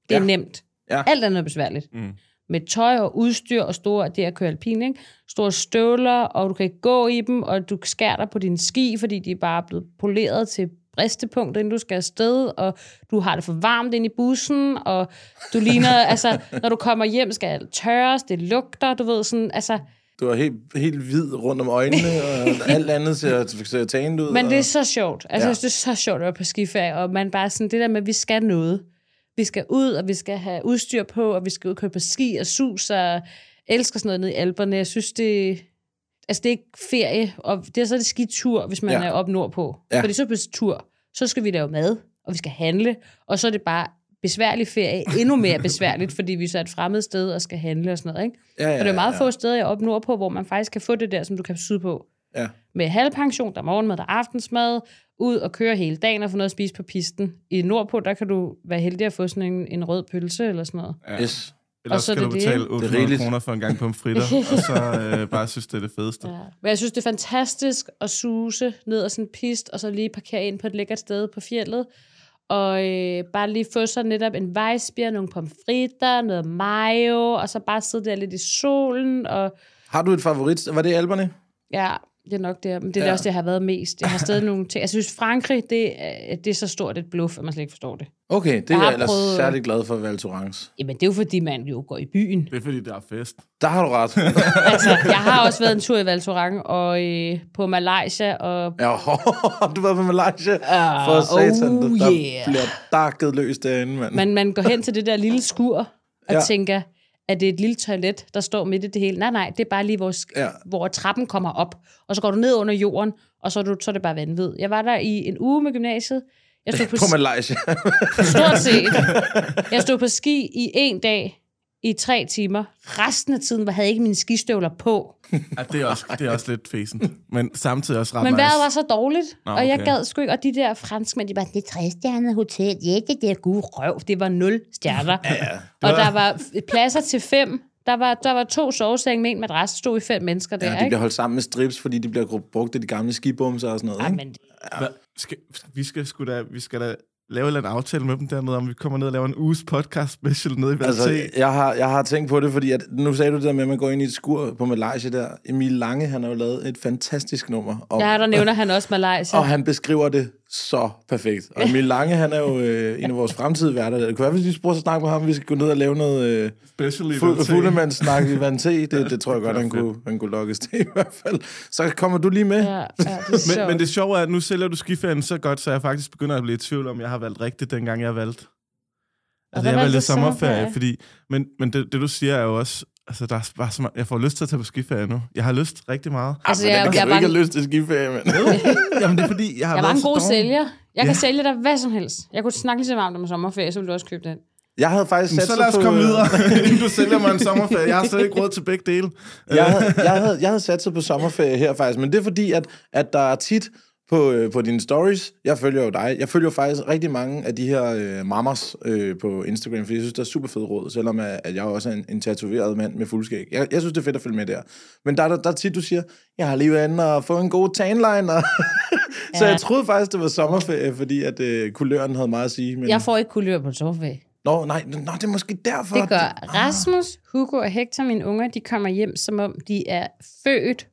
Det er ja. Nemt. Ja. Alt er noget besværligt. Mm. Med tøj og udstyr og store, det er at køre alpin, ikke? Store støvler, og du kan ikke gå i dem, og du skærer dig på dine ski, fordi de er bare blevet poleret til bristepunkt, inden du skal afsted, og du har det for varmt ind i bussen, og du ligner, altså, når du kommer hjem, skal alt tørres, det lugter, du ved sådan, altså... Du er helt, helt hvid rundt om øjnene, og alt andet ser, ser tænet ud. Men det er og... så sjovt. Altså, ja. Det er så sjovt at være på skiferie, og man bare sådan, det der med, at vi skal noget. Vi skal ud, og vi skal have udstyr på, og vi skal ud og køre på ski og sus, og elsker sådan noget nede i Alperne. Jeg synes, det, altså, det er ikke ferie, og det er så det skitur, hvis man ja. Er op nordpå. Ja. Fordi så på tur, så skal vi lave mad, og vi skal handle, og så er det bare... besværlig ferie, endnu mere besværligt, fordi vi så er et fremmed sted og skal handle og sådan noget, ikke? Ja, ja, og det er meget ja. Få steder, jeg op nordpå, hvor man faktisk kan få det der, som du kan syde på. Ja. Med halvpension, der er morgenmad, der er aftensmad, ud og køre hele dagen og få noget at spise på pisten. I nordpå, der kan du være heldig at få sådan en, en rød pølse eller sådan noget. Ja. Yes. Eller så skal du betale otte hundrede kroner for en gang pomfritter, og så øh, bare synes, det er det fedeste. Ja. Men jeg synes, det er fantastisk at suse ned og sådan en pist, og så lige parkere ind på et lækkert sted på fjeldet, og øh, bare lige få så netop en vejspir, nogle pomfritter, noget mayo, og så bare sidde der lidt i solen. Og... Har du et favorit? Var det Alperne? Ja, Det er nok det, men det er ja. også det, jeg har været mest. Jeg har stadig nogle ting. Jeg synes, Frankrig, det er, det er så stort et bluff, at man slet ikke forstår det. Okay, det jeg er jeg ellers prøvet... særlig glad for Val Thorens. Jamen, det er jo fordi, man jo går i byen. Det er fordi, der er fest. Der har du ret. Altså, jeg har også været en tur i Val Thorens og øh, på Malaysia. Og... Ja, du har været på Malaysia uh, for satan. Oh, der yeah. bliver dakket løs derinde, mand. Man, man går hen til det der lille skur og ja. tænker... at det er et lille toilet, der står midt i det hele. Nej, nej, det er bare lige, vores, ja. hvor trappen kommer op. Og så går du ned under jorden, og så er, du, så er det bare vanvid. Jeg var der i en uge med gymnasiet. Jeg stod på, på Malaysia. Stort set. Jeg stod på ski i en dag, i tre timer. Resten af tiden havde jeg ikke mine skistøvler på. Ja, det er også, det er også lidt fesen. Men samtidig også ret nice. Men vejret var så dårligt, Nå, okay. og jeg gad sgu ikke. Og de der franskmænd, de var, det er trestjernede hotel. Ja, det der gode røv. Det var nul stjerner. Ja, ja. Og der var pladser til fem. Der var, der var to sovesenge med en madras, stod i fem mennesker der, ja, de bliver holdt sammen med strips, fordi de bliver brugt i de gamle skibumser og sådan noget. Ej, men... ja. Skal, vi skal sgu da... Vi skal da... lave en aftale med dem dernede, om vi kommer ned og laver en uges podcast special nede i Vælse. Altså, jeg har, jeg har tænkt på det, fordi at, nu sagde du det der med, at man går ind i et skur på Malaysia der. Emil Lange, han har jo lavet et fantastisk nummer. Om, ja, der nævner og, han også Malaysia. Og han beskriver det så perfekt. Og Emil Lange, han er jo øh, en af vores fremtidige værter. Det kunne være, hvis vi spurgte at snakke med ham, vi skal gå ned og lave noget øh, fu- Fullemandsnak i Vand T. Det, det tror jeg godt, han kunne, han kunne lukkes til i hvert fald. Så kommer du lige med. Ja, ja, det er men, men det sjove er, at nu sælger du skiferien så godt, så jeg faktisk begynder at blive i tvivl om, jeg har valgt rigtigt, dengang jeg valgte. Altså, jeg valgte sommerferie, fordi... Men, men det, det, du siger, er jo også... Altså, der er bare så meget, jeg får lyst til at tage på skiferie nu. Jeg har lyst rigtig meget. Altså, jeg, jeg, jeg ikke en... har lyst til skiferie, men... Jamen, det er fordi, jeg har jeg været en god sælger. Jeg ja. kan sælge dig hvad som helst. Jeg kunne snakke lige så varmt om sommerferie, så ville du også købe den. Jeg havde faktisk sat så lad os på... komme videre, inden du sælger mig en sommerferie. Jeg har slet ikke råd til begge dele. jeg, havde, jeg, havde, jeg havde sat sig på sommerferie her, faktisk. Men det er fordi, at, at der er tit... På, på dine stories, jeg følger jo dig. Jeg følger faktisk rigtig mange af de her øh, mamas øh, på Instagram, fordi jeg synes, der er super fed råd, selvom at, at jeg også er en, en tatoveret mand med fuldskæg. Jeg, jeg synes, det er fedt at følge med der. Men der, der, der tit, du siger, jeg har lige været og få en god tanline. Og så ja. jeg troede faktisk, det var sommerferie, fordi at øh, kuløren havde meget at sige. Men... Jeg får ikke kulør på sommerferie. Nå, nej, nå, det er måske derfor. Det gør det... Rasmus, Hugo og Hector, mine unger, de kommer hjem, som om de er født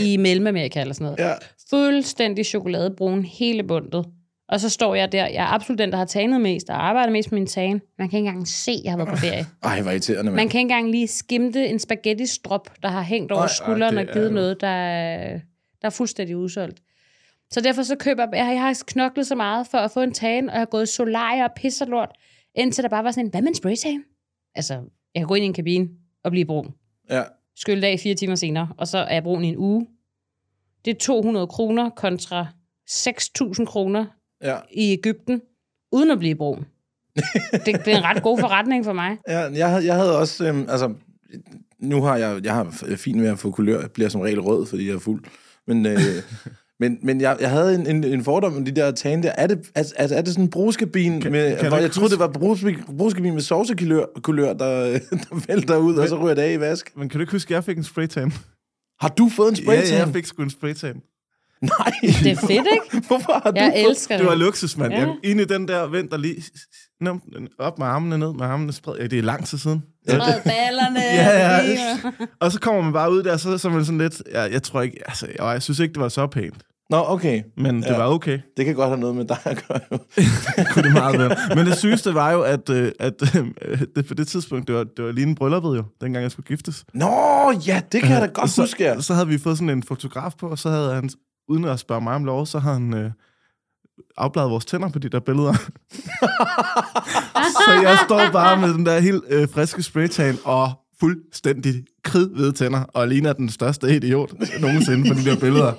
i Mellemamerika eller sådan noget. Ja. Fuldstændig chokoladebrun, hele bundet. Og så står jeg der. Jeg er absolut den, der har taget mest og arbejder mest med min tagen. Man kan ikke engang se, at jeg har været på ferie. Ej, hvor irriterende, man. Man kan ikke engang lige skimte en spaghettistrop, der har hængt over ej, skulderen ej, og givet er... noget, der, der er fuldstændig udsolgt. Så derfor så køber jeg... Jeg har knoklet så meget for at få en tagen, og jeg har gået solarier og pisserlort, indtil der bare var sådan en, hvad med en spraytagen? Altså, jeg kan gå ind i en kabine og blive brun. Ja. Skylde af fire timer senere, og så er jeg brun i en uge. Det er to hundrede kroner kontra seks tusind kroner ja. i Egypten, uden at blive brun. det, det er en ret god forretning for mig. Ja, jeg havde, jeg havde også... Øhm, altså, nu har jeg, jeg har fint med at få kulør. Jeg bliver som regel rød, fordi jeg er fuld. Men... Øh, Men, men jeg, jeg havde en, en, en fordom om de der tan der. Er det, altså, er det sådan en brugskabine med... Kan hvor jeg troede, det var brugskabine med sovsekulør, der, der vælter ud, men, og så ryger det af i vask. Men kan du ikke huske, at jeg fik en spraytan? Har du fået en spraytan? Ja, jeg fik sgu en spraytan. Nej! Det er fedt, ikke? Hvorfor har jeg du elsker det? Du er luksus, mand. Ja. Ind i den der, venter lige... Op med armene, ned med armene, spred... Ja, det er lang tid siden. Spred ballerne. ja, ja. Og så kommer man bare ud der, så, så man sådan lidt... Ja, jeg tror ikke... Altså, jeg, jeg synes ikke, det var så pænt. Nå, okay. Men det ja. var okay. Det kan godt have noget med dig at gøre, jo. Kunne det meget være. Men det sygeste var jo, at, at, at, at på det tidspunkt, det var, det var lige en brylluppet jo, dengang jeg skulle giftes. Nå, ja, det kan jeg da godt så, huske. Ja. Så havde vi fået sådan en fotograf på, og så havde han... Uden at spørge mig om lov, så har han øh, afbladet vores tænder på de der billeder. Så jeg står bare med den der helt øh, friske spraytan og fuldstændig kridhvide tænder, og ligner den største idiot nogensinde på de der billeder.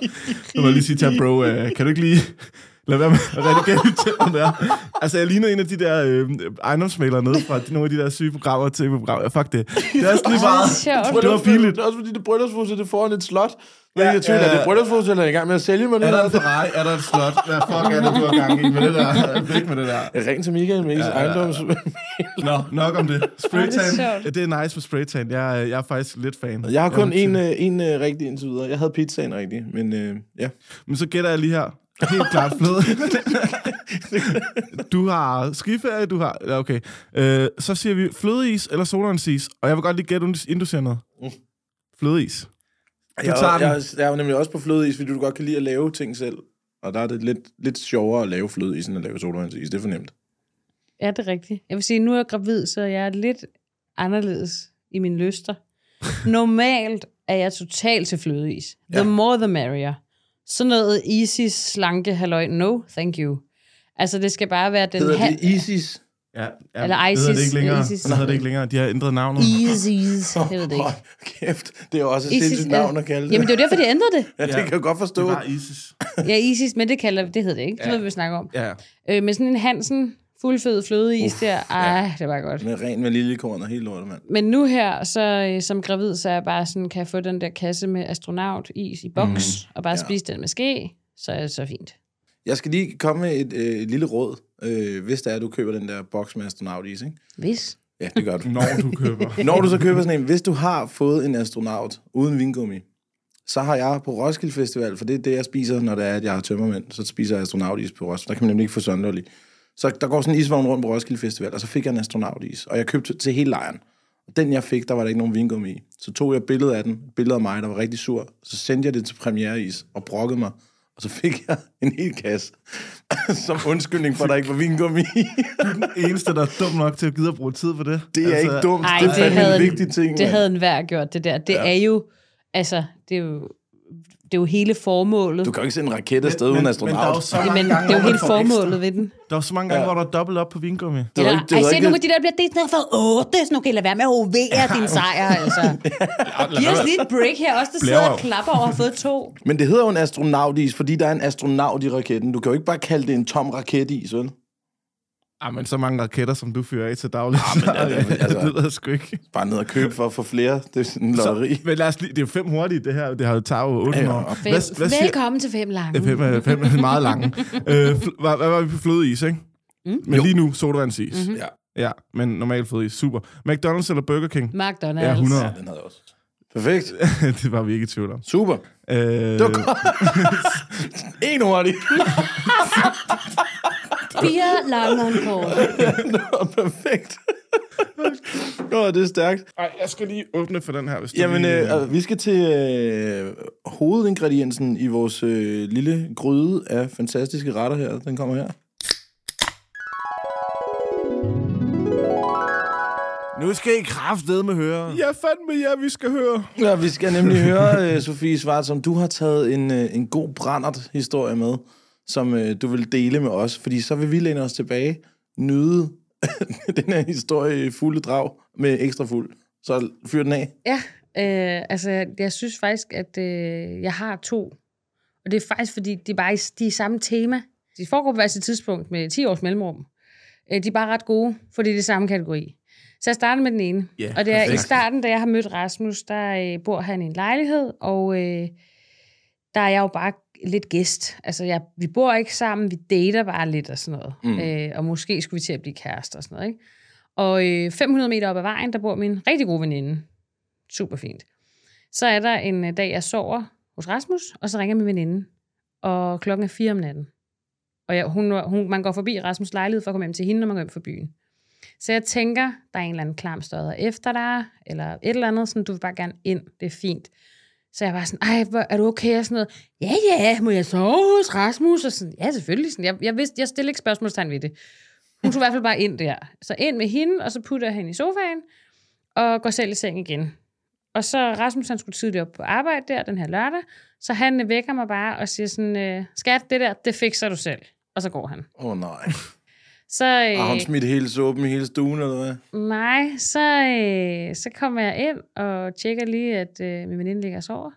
Nu må jeg lige sige til bro, øh, kan du ikke lige... Lad være med at redigere de tænder der. Altså, jeg ligner en af de der øh, ejendomsmælere nede fra nogle af de der syge programmer, tv-programmer. Fuck det. Det er sådan lige bare... Det var filet. Det er også fordi, det bryllupshuset, det foran et slot. Ja, jeg tvivl, ja, er det bryllupshuset, eller er i gang med at sælge mig det? Er der en Ferrari? Er der et slot? Hvad fuck er det, du har gang i med det der? Væk med det der. Ring til Michael med ja, ejendomsmælere. Nå, nok om det. Spraytan. Ja, det er nice for spraytan. Jeg, jeg er faktisk lidt fan. Jeg har kun en, en, en rigtig indtil videre. Jeg havde pizzaen rigtig, men øh, ja. Men så gætter jeg lige her. Helt klart fløde. Du har skiferie, du har... Okay. Øh, så siger vi flødeis eller solrønsis. Og jeg vil godt lige gætte, inden du siger noget. Flødeis. Du tager jeg, den. Jeg, jeg er jo nemlig også på flødeis, fordi du godt kan lide at lave ting selv. Og der er det lidt, lidt sjovere at lave flødeis, end at lave solvandsis. Det er fornemt. Ja, det er rigtigt. Jeg vil sige, nu er jeg gravid, så jeg er lidt anderledes i mine lyster. Normalt er jeg totalt til flødeis. The ja. more, the merrier. Sådan noget easy, slanke, halløj. No, thank you. Altså, det skal bare være den her... Hedder det Isis? Ja, ja. Eller Isis. Det hedder det ikke længere. De har ændret navnet. Isis. Jeg ved det ikke. Oh, kæft, det er jo også et sindssygt navn at kalde det. Jamen, det er jo derfor, de ændrede det. Ja, det kan jeg godt forstå. Det var Isis. Ja, Isis, men det kalder det hedder det ikke. Det ja. ved vi, vi snakker om. Ja. Øh, med sådan en Hansen, fuldfød flødeis Uff, der. Ej, ja. det var godt. Med ren vaniljekorn og helt lort, mand. Men nu her, så som gravid, så er jeg bare sådan, kan jeg få den der kasse med astronautis i boks, mm. og bare ja. spise den med ske, så er det så fint. Jeg skal lige komme med et, øh, et lille råd, øh, hvis der er, at du køber den der boks med astronautis, ikke? Hvis? Ja, det gør du. Når du køber. Når du så køber sådan en. Hvis du har fået en astronaut uden vingummi, så har jeg på Roskilde Festival, for det er det, jeg spiser, når det er, at jeg har tømmermænd, så spiser jeg astronautis på Roskilde. Der kan man nemlig ikke få sønderlig. Så der går sådan en isvogn rundt på Roskilde Festival, og så fik jeg en astronautis, og jeg købte til hele lejren. Og den, jeg fik, der var der ikke nogen vingummi i. Så tog jeg billedet af den, billedet af mig, der var rigtig sur, så sendte jeg det til premiereis og brokkede mig. Og så fik jeg en hel kasse, som undskyldning for, at der ikke var vingummi. Du er den eneste, der er dum nok til at gide at bruge tid på det. Det er altså, ikke dumt. Ej, det, det er fandme en vigtig ting. Det man. havde en vær gjort, det der. Det, ja. er jo, altså, det er jo... Det er jo hele formålet. Du kan jo ikke sende en raket afsted uden astronaut. Men, men, men gange, det er jo hele formålet ekstra. Ved den. Der er så mange gange, ja. hvor der er dobbelt op på vingummi. Jeg ja. ser nogle af de der, der bliver delt ned for otte, så nu kan I lade være med at overe ja. din sejr. Altså. ja, giv os lige et break her også, der sidder og klapper over og har fået to. Men det hedder jo en astronautis, fordi der er en astronaut i raketten. Du kan jo ikke bare kalde det en tom raketis, vel? Ah, men så mange raketter, som du fyrer af til dagligt. Ah, men ja, det, altså, det lyder sgu ikke. Bare ned og købe for at få flere. Det er sådan en lotteri. Så, men lad os lige, det er jo fem hurtigt, det her. Det har jo taget otte ja, år. Fem, hvad, hvad velkommen siger? Til fem lange. Fem er, fem er meget lange. øh, fl- hvad, hvad var vi på flødeis, ikke? Mm? Men jo. lige nu, sodavandsis. Mm-hmm. Ja. ja, men normalt flødeis. Super. McDonald's eller Burger King? McDonald's. Ja, hundrede Ja, den havde også. Perfekt. Det var vi ikke i tvivl om. Super. Øh... Det var godt. En hurtigt. Fire lange og en kort. Perfekt. Nå, det er stærkt. Ej, jeg skal lige åbne for den her. Hvis Jamen, du lige... øh, vi skal til øh, hovedingrediensen i vores øh, lille gryde af fantastiske retter her. Den kommer her. Nu skal I kraftedeme høre. Ja, fandme ja, vi skal høre. Ja, vi skal nemlig høre, øh, Sofie Schwartz, om du har taget en, øh, en god brandert-historie med, som øh, du vil dele med os, fordi så vil vi læne os tilbage, nyde den her historie fulde drag med ekstra fuld. Så fyr den af. Ja, øh, altså jeg synes faktisk, at øh, jeg har to. Og det er faktisk, fordi de er bare i de er samme tema. De foregår på hver sit tidspunkt med ti års mellemrum. Øh, de er bare ret gode, for det er det samme kategori. Så jeg starter med den ene. Yeah, og det er perfekt. I starten, da jeg har mødt Rasmus, der øh, bor han i en lejlighed, og øh, der er jeg jo bare lidt gæst. Altså, jeg, vi bor ikke sammen, vi dater bare lidt og sådan noget. Mm. Øh, og måske skulle vi til at blive kærester og sådan noget, ikke? Og øh, fem hundrede meter op ad vejen, der bor min rigtig gode veninde. Super fint. Så er der en øh, dag, jeg sover hos Rasmus, og så ringer min veninde. Og klokken er fire om natten. Og jeg, hun, hun, man går forbi Rasmus' lejlighed for at komme hjem til hende, når man går hjem fra byen. Så jeg tænker, der er en eller anden klam støder efter dig, eller et eller andet, sådan, du vil bare gerne ind, det er fint. Så jeg var sådan, ej, er du okay? Og sådan noget, ja, ja, må jeg sove hos Rasmus? Og sådan, ja, selvfølgelig. Sådan, jeg, jeg, vidste, jeg stillede ikke spørgsmålstegn ved det. Hun tog i hvert fald bare ind der. Så ind med hende, og så putter jeg hende i sofaen, og går selv i seng igen. Og så Rasmus, han skulle tidligt op på arbejde der, den her lørdag, så han vækker mig bare og siger sådan, skat, det der, det fikser du selv. Og så går han. Åh oh, nej. Så, øh, har hun smidt hele såben i hele stuen, eller hvad? Nej, så, øh, så kommer jeg ind og tjekker lige, at øh, min veninde ligger og sover.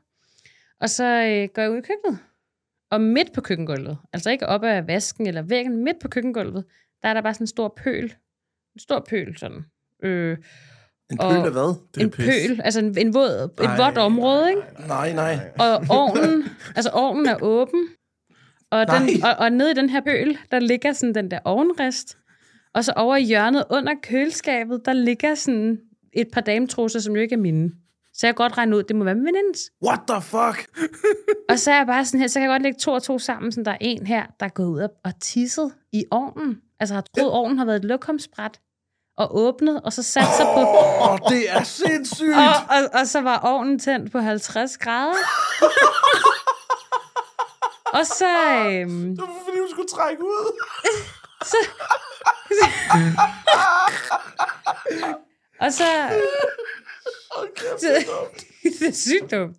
Og så øh, går jeg ud i køkkenet. Og midt på køkkengulvet, altså ikke op ad vasken eller væggen, midt på køkkengulvet, der er der bare sådan en stor pøl. En stor pøl, sådan. Øh, en pøl af hvad? Det er en pis. Pøl, altså en, en våd, nej, et vådt område, ikke? Nej, nej. nej. Og ovnen, altså ovnen er åben. Og, den, og, og nede i den her pøl, der ligger sådan den der ovenrest. Og så over i hjørnet under køleskabet, der ligger sådan et par dametrusser, som jo ikke er mine. Så jeg kan godt regne ud, det må være min venindens. What the fuck? Og så er jeg bare sådan her, så kan jeg godt lægge to og to sammen, sådan der er en her, der er gået ud og tisset i ovnen. Altså har troet, ovnen har været et lokumsbræt. og åbnede, og så satte sig på... Åh, oh, det er sindssygt! Og, og, og så var ovnen tændt på halvtreds grader. Og så... Øhm, det var fordi, hun skulle trække ud. så... og så... Oh, kæft, det, er det er sygt dumt.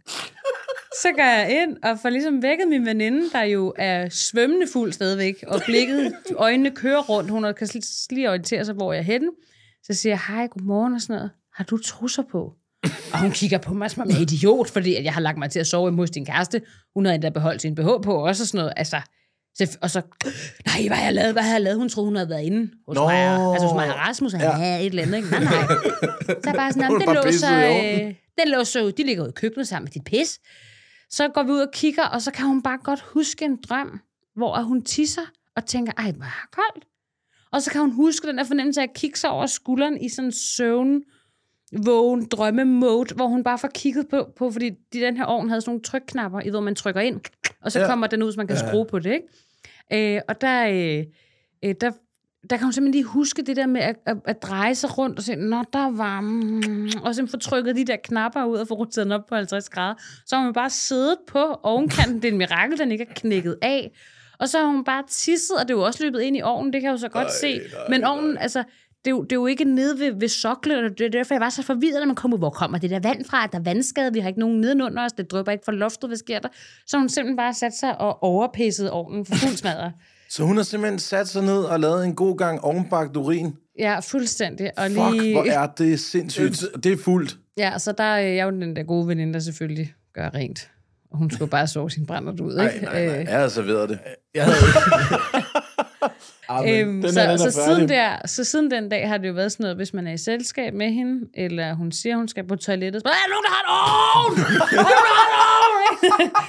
Så går jeg ind og får ligesom vækket min veninde, der jo er svømmende fuld stadigvæk, og blikket, øjnene kører rundt, hun kan lige orientere sig, hvor jeg er henne. Så siger jeg, hej, godmorgen og sådan noget. Har du trusser på? Og hun kigger på mig som en idiot, fordi jeg har lagt mig til at sove imod din kæreste. Hun havde endda beholdt sin B H på, også sådan noget. Altså, og så, nej, hvad har jeg lavet? Hvad har jeg lavet? Hun troede, hun havde været inde hos mig. Altså hos mig og Rasmus, og han ja. havde et eller andet, ikke? Nej, nej. Så bare sådan, den lå så, øh, den lå så, de ligger ud i køkkenet sammen med dit pis. Så går vi ud og kigger, og så kan hun bare godt huske en drøm, hvor hun tisser og tænker, ej, hvor er koldt. Og så kan hun huske den der fornemmelse af at kigge sig over skulderen i sådan en søvn, vågen, drømme-mode, hvor hun bare får kigget på, på, fordi den her ovn havde sådan nogle trykknapper, i hvor man trykker ind, og så ja. kommer den ud, så man kan ja. skrue på det, ikke? Øh, og der, øh, der, der kan hun simpelthen lige huske det der med at, at, at dreje sig rundt og sige, nå, der er varme, og så få trykket de der knapper ud og få roteret den op på halvtreds grader. Så har hun bare siddet på ovenkanten, det er en mirakel, den ikke er knækket af, og så har hun bare tisset, og det er jo også løbet ind i ovnen, det kan jeg jo så godt nej, se, nej, men ovnen, nej. altså... Det er, jo, det er jo ikke nede ved, ved soklen, og det er derfor, jeg var så forvirret, når man kom ud. Hvor kommer det der vand fra? Der er vandskade, vi har ikke nogen nedenunder os, det drypper ikke fra loftet, hvad sker der? Så hun simpelthen bare sat sig og overpissede ovnen for fuld smadret. Så hun har simpelthen sat sig ned og lavet en god gang ovenbagt urin? Ja, fuldstændig. Og lige... Fuck, hvor er det sindssygt. Det er fuldt. Ja, så der er jeg jo den der gode veninde, der selvfølgelig gør rent. Og hun skulle bare sove sin brændert ud, ikke? Nej, nej, nej. Jeg havde serveret det. Jeg havde ikke. Æm, den så, her, så, siden der, så siden den dag har det jo været sådan noget, hvis man er i selskab med hende, eller hun siger, hun skal på toilettet, så er der nogen, der har en ovn!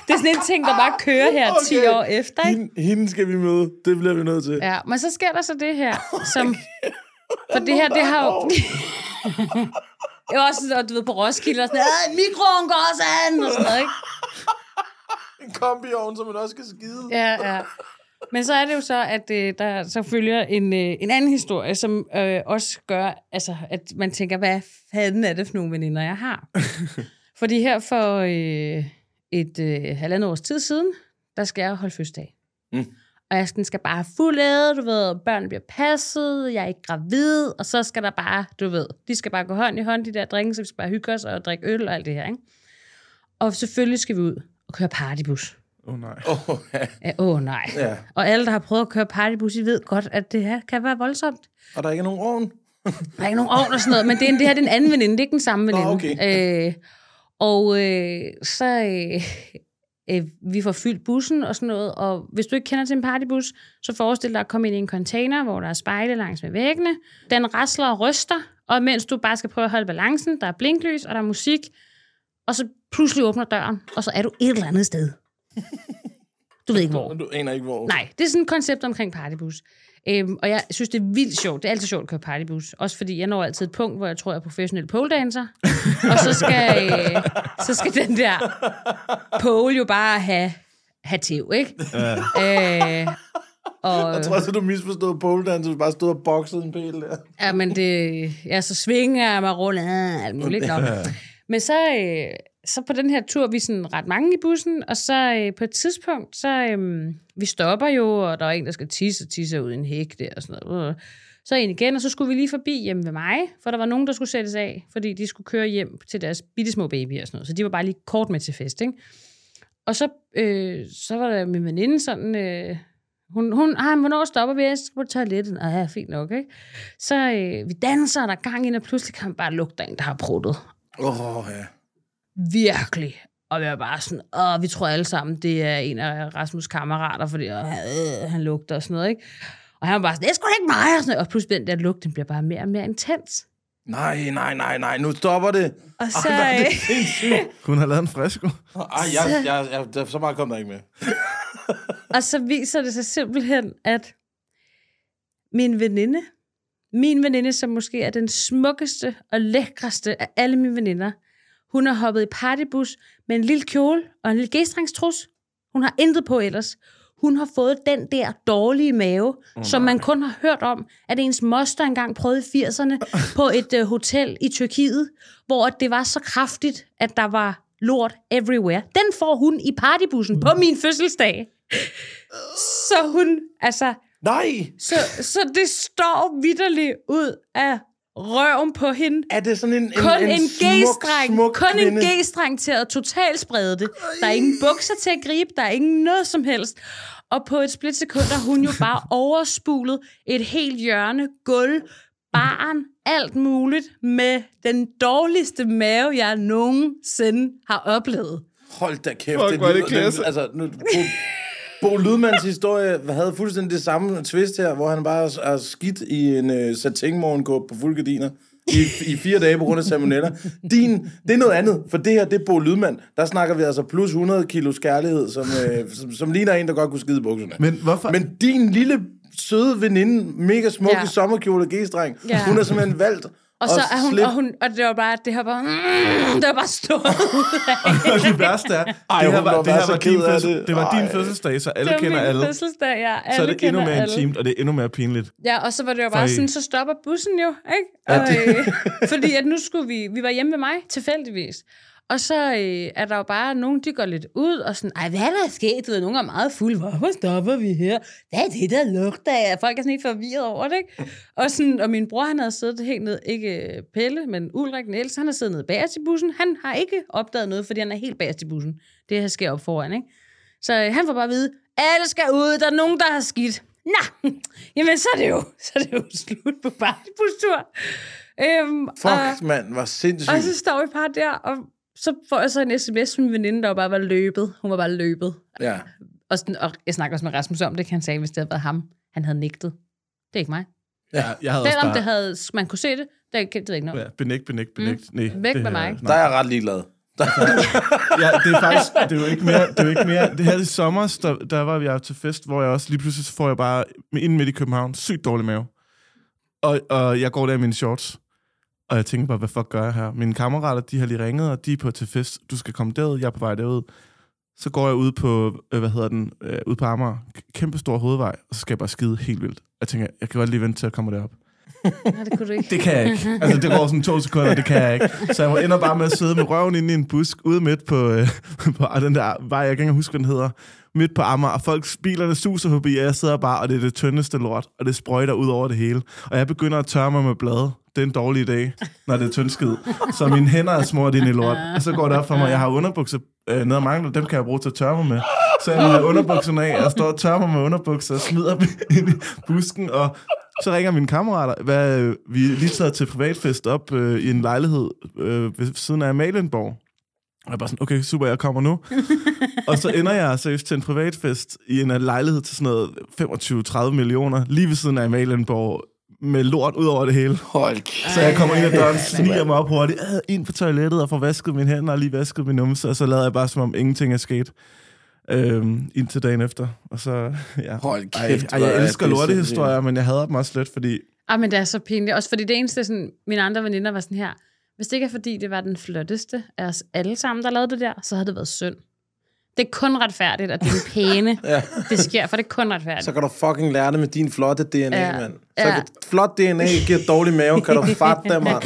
Det er sådan en ting, der bare kører her okay. ti år efter. Ikke? Hende, hende skal vi møde, det bliver vi nødt til. Ja, men så sker der så det her, som... For det her, det har jo... Det er også sådan, du ved, på Roskilde og sådan noget, en mikroovn går også an, og sådan noget, ikke? En kombiovn, som man også kan skide. Ja, ja. Men så er det jo så, at øh, der så følger en, øh, en anden historie, som øh, også gør, altså, at man tænker, hvad fanden er det for nogle veninder, jeg har? Fordi her for øh, et øh, halvandet års tid siden, der skal jeg holde fødselsdag. Mm. Og jeg skal bare fulde, du ved, børn bliver passet, jeg er ikke gravid, og så skal der bare, du ved, de skal bare gå hånd i hånd, de der drenge, så vi skal bare hygge os og drikke øl og alt det her, ikke? Og selvfølgelig skal vi ud og køre partybus. Åh oh, nej. Åh oh, ja. ja, oh, nej. Ja. Og alle, der har prøvet at køre partybus, I ved godt, at det her kan være voldsomt. Og der er ikke nogen ovn? Der er ikke nogen ovn og sådan noget, men det, er, det her det er en anden veninde, det er ikke den samme veninde. Oh, okay. øh, og øh, så... Øh, øh, vi får fyldt bussen og sådan noget, og hvis du ikke kender til en partybus, så forestil dig at komme ind i en container, hvor der er spejle langs med væggene. Den rasler og ryster, og mens du bare skal prøve at holde balancen, der er blinklys, og der er musik, og så pludselig åbner døren, og så er du et eller andet sted. Du ved ikke hvor. Du aner ikke hvor. Nej, det er sådan et koncept omkring partybus. Øhm, og jeg synes, det er vildt sjovt. Det er altid sjovt at køre partybus. Også fordi jeg når altid et punkt, hvor jeg tror, jeg er professionel poledancer. Og så skal, øh, så skal den der pole jo bare have, have tæv, ikke? Ja. Øh, og, jeg tror også, du misforstod poledancer, du bare stod og boksede en pæl der. Ja, men det... Ja, så svinger jeg mig rundt. Øh, alt muligt. Nå. Men så... Øh, Så på den her tur, vi er sådan ret mange i bussen, og så øh, på et tidspunkt, så øh, vi stopper jo, og der er en, der skal tisse, tisse ud i en hæk der, og sådan noget. Så en igen, og så skulle vi lige forbi hjemme ved mig, for der var nogen, der skulle sættes af, fordi de skulle køre hjem til deres bittesmå babyer og sådan noget, så de var bare lige kort med til fest, ikke? Og så, øh, så var der min veninde sådan, øh, hun, hun, ah, hvornår stopper vi? Jeg skal på toilettet. Ah, ja, fint nok, ikke? Så øh, vi danser, og der gang ind, og pludselig kan man bare lugte en, der har pruttet. Åh, oh, ja. Virkelig. Og vi var bare sådan, åh, vi tror alle sammen, det er en af Rasmus' kammerater, fordi øh, han lugter og sådan noget, ikke? Og han var bare sådan, det er sgu da ikke mig, og sådan noget. Og pludselig den der lugt, den bliver bare mere og mere intens. Nej, nej, nej, nej, nu stopper det. Og så... Ej, nej, det er sindssygt. Hun har lavet en frisk. Ej, jeg, jeg, jeg, jeg, så meget kom der ikke med. Og så viser det sig simpelthen, at min veninde, min veninde, som måske er den smukkeste og lækreste af alle mine veninder, hun har hoppet i partybus med en lille kjole og en lille g-strengstrus. Hun har intet på ellers. hun har fået den der dårlige mave, oh, som man kun har hørt om, at ens moster engang prøvede i firserne på et øh, hotel i Tyrkiet, hvor det var så kraftigt, at der var lort everywhere. Den får hun i partybussen på min fødselsdag. Så hun, altså... Nej! Så, så det står vitterligt ud af røven på hende. Er det sådan en, en, kun en, en G-streng, smuk, kun en G-streng til at totalt sprede det. Der er ingen bukser til at gribe, der er ingen noget som helst. Og på et splitsekund har hun jo bare overspulet et helt hjørne, gulv, barn, alt muligt med den dårligste mave, jeg nogensinde har oplevet. Hold da kæft. Fuck, det, var det klasse. Altså, nu... Bore Lydmands historie havde fuldstændig det samme twist her, hvor han bare er skidt i en uh, satinmorgenkåb på fulde gardiner i, i fire dage på grund af salmonella. Din, det er noget andet, for det her, det er Bore Lydmand. Der snakker vi altså plus hundrede kilos kærlighed, som, uh, som, som ligner en, der godt kunne skide i bukserne. Men hvorfor? Men din lille søde veninde, mega smukke ja. sommerkjole og g-streng, ja. hun har simpelthen valgt. Og, og så er hun, og hun, og det var bare, det her bare, mm, det var bare stået ud af. Og det værste er, Ej, det her var, var, det her var din, fødsel, det var din fødselsdag, så alle kender alle. Det var fødselsdag, ja. Alle så er det endnu mere intimt, og det er endnu mere pinligt. Ja, og så var det jo bare sådan, så stopper bussen jo, ikke? Og, ja, øh, fordi at nu skulle vi, vi var hjemme med mig, tilfældigvis. Og så øh, er der jo bare nogen, de går lidt ud og sådan, ej, hvad er der sket? Du ved, nogen er meget fulde. Hvorfor stopper vi her? Hvad er det, der lugter af? Folk er sådan helt forvirret over det, ikke? Og, sådan, og min bror, han havde siddet helt ned, ikke Pelle, men Ulrik Niels, han har siddet nede bagerst i bussen. Han har ikke opdaget noget, fordi han er helt bagerst i bussen. Det her sker op foran, ikke? Så øh, han får bare at vide, alle skal ud, der er nogen, der har skidt. Nå, jamen så er det jo, så er det jo slut på partybustur. Øhm, Fuck, mand, var sindssygt. Og så står vi bare der og... Så får jeg så en sms med min veninde, der bare var løbet. Hun var bare løbet. Ja. Og, sådan, og jeg snakker også med Rasmus om det, han sagde, hvis det havde været ham. Han havde nægtet. Det er ikke mig. Ja, jeg havde Selvom bare... det havde, man kunne se det, det kendte jeg ikke noget. Ja, benægt, benægt, benægt. Mm. Nej, væk det, med mig. Der er jeg ret ligeglad. Ja, det er faktisk, det er jo ikke mere, det er jo ikke mere. Det her i sommer, der, der var vi til fest, hvor jeg også lige pludselig får jeg bare, inden midt i København, sygt dårlig mave. Og, og jeg går der i mine shorts. Og jeg tænkte bare, hvad fuck gør jeg her? Mine kammerater, de har lige ringet, og de er på til fest. Du skal komme derud, jeg er på vej derud. Så går jeg ud på, hvad hedder den, øh, ud på Amager. Kæmpe stor hovedvej, og så skal jeg bare skide helt vildt. Jeg tænker, jeg kan godt lige vente til at komme derop. Nej, det kunne du ikke. Det kan jeg ikke. Altså, det går sådan to sekunder, det kan jeg ikke. Så jeg ender bare med at sidde med røven inde i en busk, ude midt på, øh, på den der vej, jeg kan ikke huske, hvad den hedder, midt på Amager, og folk bilerne suser forbi, og jeg sidder bare, og det er det tyndeste lort, og det sprøjter ud over det hele. Og jeg begynder at tørre mig med blade. Det er en dårlig dag, når det er tyndskid. Så mine hænder er smurt ind i lort. Og så går det op for mig, jeg har underbukser øh, ned og mangler. Dem kan jeg bruge til at tørre mig med. Så jeg har underbukserne af, og står og tørrer mig med underbukser, og smider ind i busken. Og så ringer mine kammerater. Hvad, vi lige taget til privatfest op øh, i en lejlighed øh, ved siden af Malenborg. Og jeg bare sådan, okay, super, jeg kommer nu. Og så ender jeg seriøst til en privatfest i en lejlighed til sådan noget femogtyve til tredive millioner, lige ved siden af Malenborg, med lort ud over det hele. Hold kæft. Så jeg kommer ind ad døren, sniger mig op hurtigt, ind på toilettet og får vasket mine hænder og lige vasket min numse, og så lader jeg bare, som om ingenting er sket. Øhm, indtil dagen efter. Og så, ja. Hold kæft. Ej, ej, jeg elsker lortehistorier, men jeg hader dem også lidt, fordi... Ah, men det er så pinligt. Også fordi det eneste, sådan, mine andre veninder var sådan her, hvis det ikke er fordi, det var den flotteste af os alle sammen, der lavede det der, så havde det været synd. Det er kun retfærdigt, og det er pæne, ja. Det sker, for det er kun retfærdigt. Så kan du fucking lære det med din flotte D N A, ja. Mand. Så ja. Flot D N A giver dårlig mave, kan du fatte det, mand.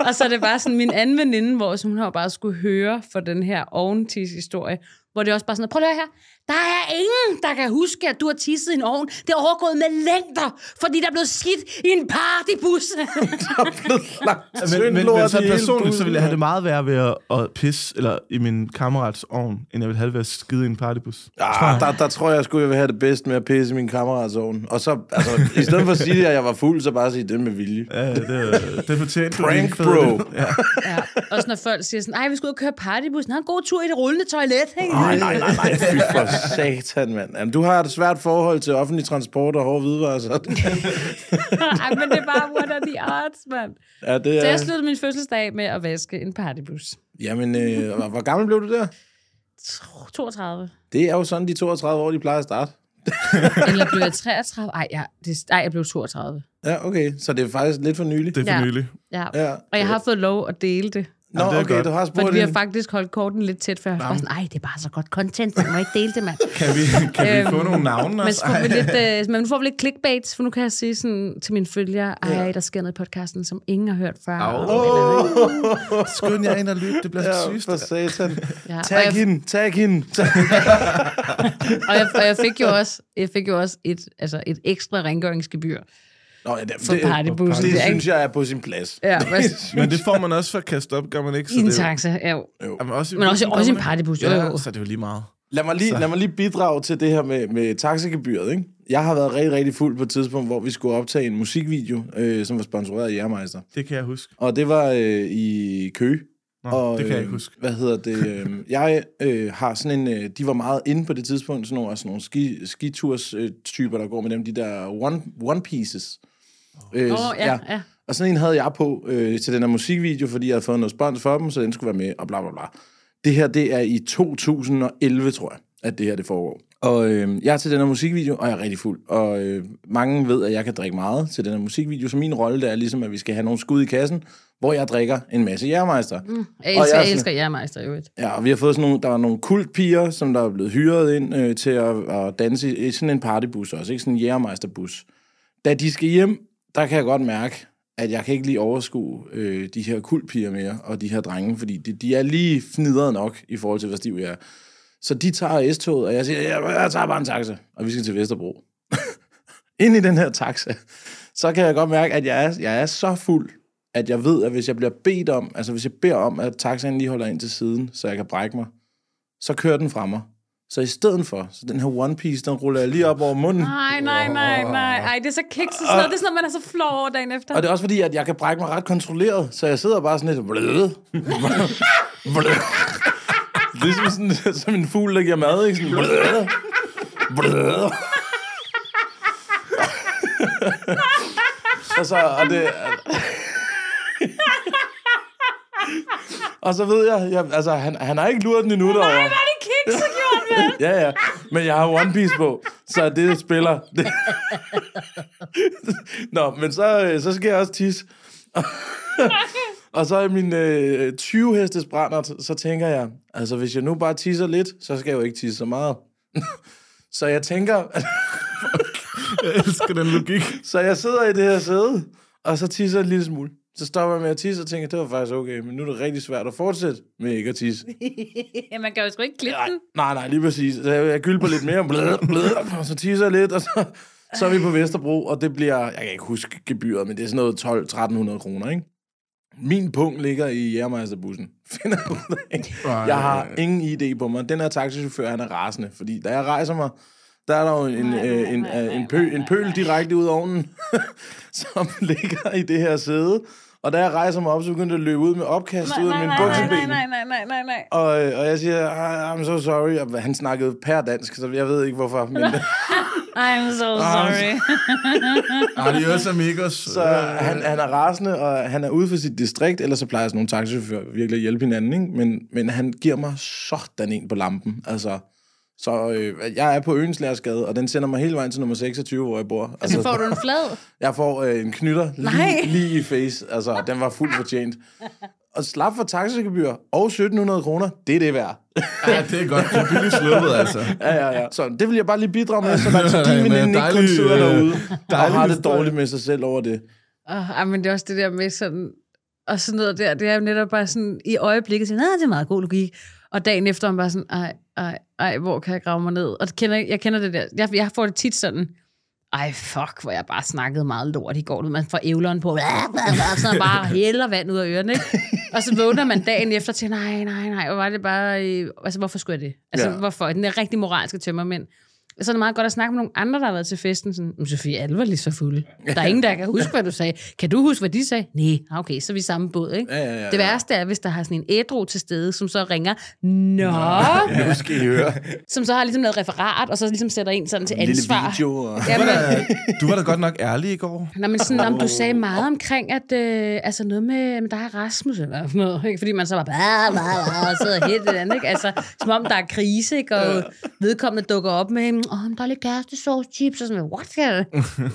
Og så er det bare sådan, min anden veninde, hvor hun har bare skulle høre for den her oventis-historie, hvor det også bare sådan, prøv at høre her, der er ingen, der kan huske, at du har tisset i en ovn. Det er overgået med længder, fordi der er blevet skidt i en partybus. Der er blevet lagt men, men, men så personligt, så ville jeg have det meget værre ved at, at pisse, eller i min kammerats ovn, end jeg ville have det ved at skide i en partybus. Ja, der, der tror jeg sgu, jeg ville have det bedst med at pisse i min kammerats ovn. Og så, altså, i stedet for at sige, at jeg var fuld, så bare sige det med vilje. Ja, det, det fortjente du. Prank, bro. Ja. Ja. Også når folk siger sådan, ej, vi skal ud og køre partybussen, har en god tur i det rullende toilet, ikke? Nej, nej, nej, nej. Fy for satan, mand. Jamen, du har et svært forhold til offentlig transport og hårde hvidevarer, så... Ej, men det er bare one of the arts, mand. Ja, det er... Så jeg sluttede min fødselsdag med at vaske en partybus. Jamen, øh, hvor gammel blev du der? toogtredive. Det er jo sådan, de toogtredive år, de plejer at starte. Eller blev jeg treogtredive? Ej, ja, det, ej, jeg blev toogtredive. Ja, okay. Så det er faktisk lidt for nylig. Det er for nylig. Ja, ja. Og jeg har fået lov at dele det. Nå, okay, godt. Du har spurgt det. Vi har faktisk holdt korten lidt tæt, for jeg var sådan, ej, det er bare så godt content, man må ikke dele det, mand. kan vi, kan vi få nogle navne også? Men, vi lidt, øh, men nu får vi lidt clickbaits, for nu kan jeg sige sådan, til mine følgere, ej, ja. Der sker noget i podcasten, som ingen har hørt før. Oh. Skynd jer ind og lyt, det bliver ja, sygt. For satan. Ja. Tag jeg, hende, tag hende. og jeg, og jeg, fik jo også, jeg fik jo også et, altså et ekstra rengøringsgebyr. Nå, ja, det, for partybussen. Det, det synes jeg er på sin plads. Ja, men, men det får man også for at kaste op, gør man ikke? Så I en taxa, ja. Jo. Men også, men også, også en partybus. Ja, jo. Så det er jo lige meget. Lad mig lige, lad mig lige bidrage til det her med, med taxagebyret, ikke? Jeg har været rigtig, rigtig fuld på et tidspunkt, hvor vi skulle optage en musikvideo, øh, som var sponsoreret af Jærmeister. Det kan jeg huske. Og det var øh, i Køge. Nå, og, det kan jeg ikke huske. Hvad hedder det? Øh, jeg øh, har sådan en... Øh, de var meget inde på det tidspunkt, sådan nogle, altså nogle ski, skiturs-typer, øh, der går med dem, de der one, one pieces. Åh, øh, oh, ja, ja, ja. Og sådan en havde jeg på øh, til den her musikvideo, fordi jeg havde fået noget spons for dem, så den skulle være med, og bla bla bla. Det her, det er i to tusind og elleve, tror jeg, at det her, det foregår. Og øh, jeg er til den her musikvideo, og jeg er rigtig fuld. Og øh, mange ved, at jeg kan drikke meget til den her musikvideo, så min rolle, der er ligesom, at vi skal have nogle skud i kassen, hvor jeg drikker en masse Jærmeister. Mm, jeg elsker, jeg elsker Jærmeister, jo. Ja, og vi har fået sådan nogle, der er nogle kultpiger, som der er blevet hyret ind øh, til at, at danse i sådan en partybus også, ikke sådan en Jærmeisterbus. Da de skal hjem, der kan jeg godt mærke, at jeg kan ikke lige overskue øh, de her kultpiger mere, og de her drenge, fordi de, de er lige fnidrede nok i forhold til, hvor stiv jeg er. Så de tager S-toget, og jeg siger, jeg tager bare en taxa, og vi skal til Vesterbro. Ind i den her taxa, så kan jeg godt mærke, at jeg er, jeg er så fuld, at jeg ved, at hvis jeg bliver bedt om, altså hvis jeg beder om, at taxaen lige holder ind til siden, så jeg kan brække mig, så kører den fra mig. Så i stedet for, så den her One Piece, den ruller jeg lige op over munden. Nej, nej, nej, nej. Ej, det er så kikset sådan noget. Det er sådan noget, man er så flov over dagen efter. Og det er også fordi, at jeg kan brække mig ret kontrolleret, så jeg sidder bare sådan lidt... Blød. Blød. Det er som, sådan, som en fugl, der giver mad, ikke? Sådan... Blød. Blød. Og så... Og det... Og så ved jeg... jeg altså, han, han har ikke luret den endnu derovre. Nej, var det kikset, gjorde det? Ja, ja. Men jeg har One Piece på, så det spiller. Det. Nå, men så, så skal jeg også tisse. Og så i min øh, tyve-hestes brændert, så tænker jeg... Altså, hvis jeg nu bare tisser lidt, så skal jeg jo ikke tisse så meget. Så jeg tænker... Jeg elsker den logik. Så jeg sidder i det her sæde, og så tisser en lille smule. Så stopper jeg med at tisse og tænker, det var faktisk okay, men nu er det rigtig svært at fortsætte med ikke at tisse. Man kan jo sgu ikke klippe den. Nej, nej, lige præcis. Så jeg, jeg gylper lidt mere, blød, blød, og så tisser jeg lidt, og så, så er vi på Vesterbro, og det bliver, jeg kan ikke huske gebyret, men det er sådan noget tolv til tretten hundrede kroner, ikke? Min punkt ligger i Jærmeisterbussen. Finder du det, ikke? Jeg har ingen idé på mig. Den her taxichauffør, han er rasende, fordi da jeg rejser mig, der er der jo en, nej, øh, en, nej, nej, en, pøl, en pøl direkte ud af ovnen, som ligger i det her sæde. Og da jeg rejser mig op, så begyndte jeg at løbe ud med opkast nej, ud af min bukseben. Nej, nej, nej, nej, nej. Og, og jeg siger, I'm so sorry. Og han snakkede per dansk, så jeg ved ikke hvorfor. Men... I'm so sorry. Adios amigos. Så han, han er rasende, og han er ude for sit distrikt, ellers så plejer sådan nogle taxichauffører virkelig at hjælpe hinanden, ikke? Men, men han giver mig sådan en på lampen, altså... Så øh, jeg er på Øenslærsgade, og den sender mig hele vejen til nummer seksogtyve, hvor jeg bor. Altså, så får du en flad? Jeg får øh, en knytter lige, lige i face. Altså, den var fuldt fortjent. Og slap for taxagebyr og sytten hundrede kroner, det er det værd. Ja, det er godt. Det er billigt sluppet, altså. Ja, ja, ja. Så det vil jeg bare lige bidrage med, så man til din veninde ikke kun sidder derude og har det dårligt med sig selv over det. Åh, men det er også det der med sådan... Og sådan noget der, det er jo netop bare sådan i øjeblikket sådan, nej, det er meget god logik. Og dagen efter, han bare sådan, ej, ej, ej, hvor kan jeg grave mig ned? Og det kender, jeg kender det der, jeg, jeg får det tit sådan, ej, fuck, hvor jeg bare snakkede meget lort i går, man får ævleren på, så bare hælder vand ud af ørerne, ikke? Og så vågner man dagen efter til, nej, nej, nej, hvor var det bare, altså hvorfor skulle jeg det? Altså ja. Hvorfor? Den er rigtig moralske tømmermænd. Så er det meget godt at snakke med nogle andre, der har været til festen. Sådan, Sofie, alle var lige så fulde. Der er ingen, der kan huske, hvad du sagde. Kan du huske, hvad de sagde? Nej, okay, så er vi samme båd, ikke? Ja, ja, ja, ja. Det værste er, hvis der har sådan en ædru til stede, som så ringer, nå! Nu skal I høre. Som så har ligesom lavet referat, og så ligesom sætter en sådan til ansvar. Lille video. Og... Jamen, du var da godt nok ærlig i går. Nå, men sådan, om du sagde meget omkring, at øh, altså noget med, men der er Rasmus eller noget, ikke? Fordi man så bare, bah, bah, bah, og sidder helt et andet, ikke? Altså, som om der er krise, ikke? Og vedkommende dukker op med en sådan, åh, oh, der er lidt kærestesauce chips, og sådan, what?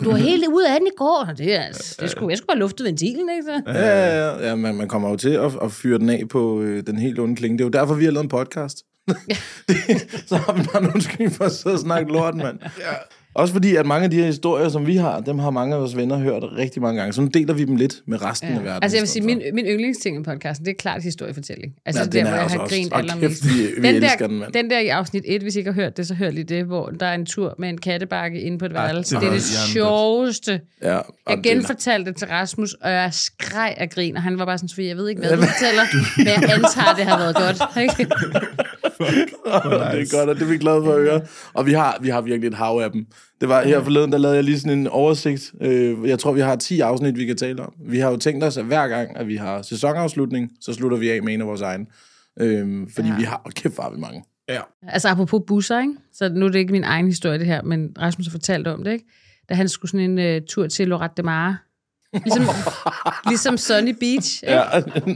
Du var helt ude af den i går. Det er, altså, det skulle, jeg skulle bare lufte ventilen, ikke så? Ja, ja, ja. ja man, man kommer jo til at, at fyre den af på øh, den helt onde klinge. Det er jo derfor, vi har lavet en podcast. det, så har vi bare en undskyld for at sidde og snakke lort, mand. Ja. Også fordi, at mange af de her historier, som vi har, dem har mange af vores venner hørt rigtig mange gange. Så nu deler vi dem lidt med resten ja. af verden. Altså jeg vil sige, min, min yndlingsting i podcasten, det er klart historiefortælling. Altså ja, det der, hvor jeg har grint allermest. Vi, vi den, der, den, den der i afsnit et, hvis I ikke har hørt det, så hør lige det, hvor der er en tur med en kattebakke inde på et værelse. Det er det sjoveste. Ja, jeg genfortalte det til Rasmus, og jeg skreg af grin, og han var bare sådan, Sofie, jeg ved ikke, hvad du fortæller, men jeg antager, det har været godt. Fuck, oh, nice. Det er godt, og det er vi glade for at høre. Og vi har, vi har virkelig et hav af dem. Det var her forleden, der lavede jeg lige sådan en oversigt. Jeg tror, vi har ti afsnit, vi kan tale om. Vi har jo tænkt os, at hver gang, at vi har sæsonafslutning, så slutter vi af med en af vores egne. Fordi ja. vi har, og kæft, hvor har vi mange. Ja. Altså apropos busser, ikke? Så nu er det ikke min egen historie, det her, men Rasmus har fortalt om det, ikke? Da han skulle sådan en uh, tur til Røddemar. Ligesom, ligesom Sunny Beach, ikke? Ja,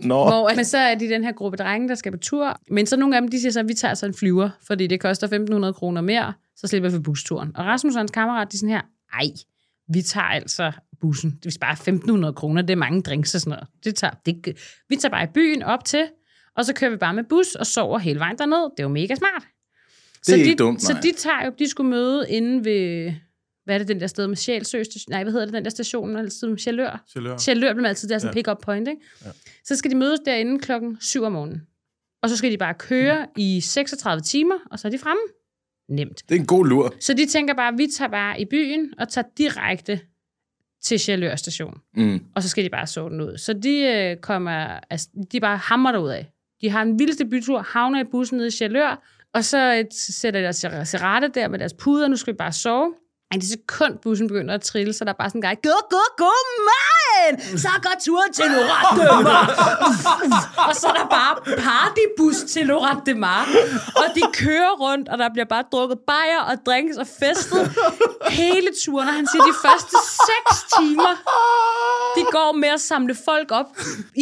no. Hvor, men så er de den her gruppe drenge, der skal på tur. Men så nogle af dem, de siger så, at vi tager så en flyver, fordi det koster femten hundrede kroner mere, så slipper vi for busturen. Og Rasmus og hans kammerat, de er sådan her, ej, vi tager altså bussen. Vi sparer femten hundrede kroner, det er mange drinks og sådan noget. Det tager, det, vi tager bare i byen op til, og så kører vi bare med bus og sover hele vejen derned. Det er jo mega smart. Det så er de, ikke dumt, nej. Så de tager jo, de skulle møde inde ved... Hvad er det, den der sted med Sjælsø? Nej, hvad hedder det, den der station? Altid Sjælør. Sjælør. Sjælør bliver altid der sådan en ja. pick-up point, ikke? Ja. Så skal de mødes derinde klokken syv om morgenen. Og så skal de bare køre ja. i seksogtredive timer, og så er de fremme. Nemt. Det er en god lur. Så de tænker bare, vi tager bare i byen og tager direkte til Sjælør station. Mm. Og så skal de bare sove den ud. Så de øh, kommer, altså, de bare hammer derudad. De har en vildeste bytur, havner i bussen nede i Sjælør, og så et, sætter de deres serrette der med deres puder, nu skal vi bare sove. I det sekund, bussen begynder at trille, så der er bare sådan en guy, gå, gå, gå, man! Så går turen til Røddemar! Og så er der bare partybus til Røddemar. Og de kører rundt, og der bliver bare drukket bajer og drinks og festet hele turen. Og han siger, de første seks timer, de går med at samle folk op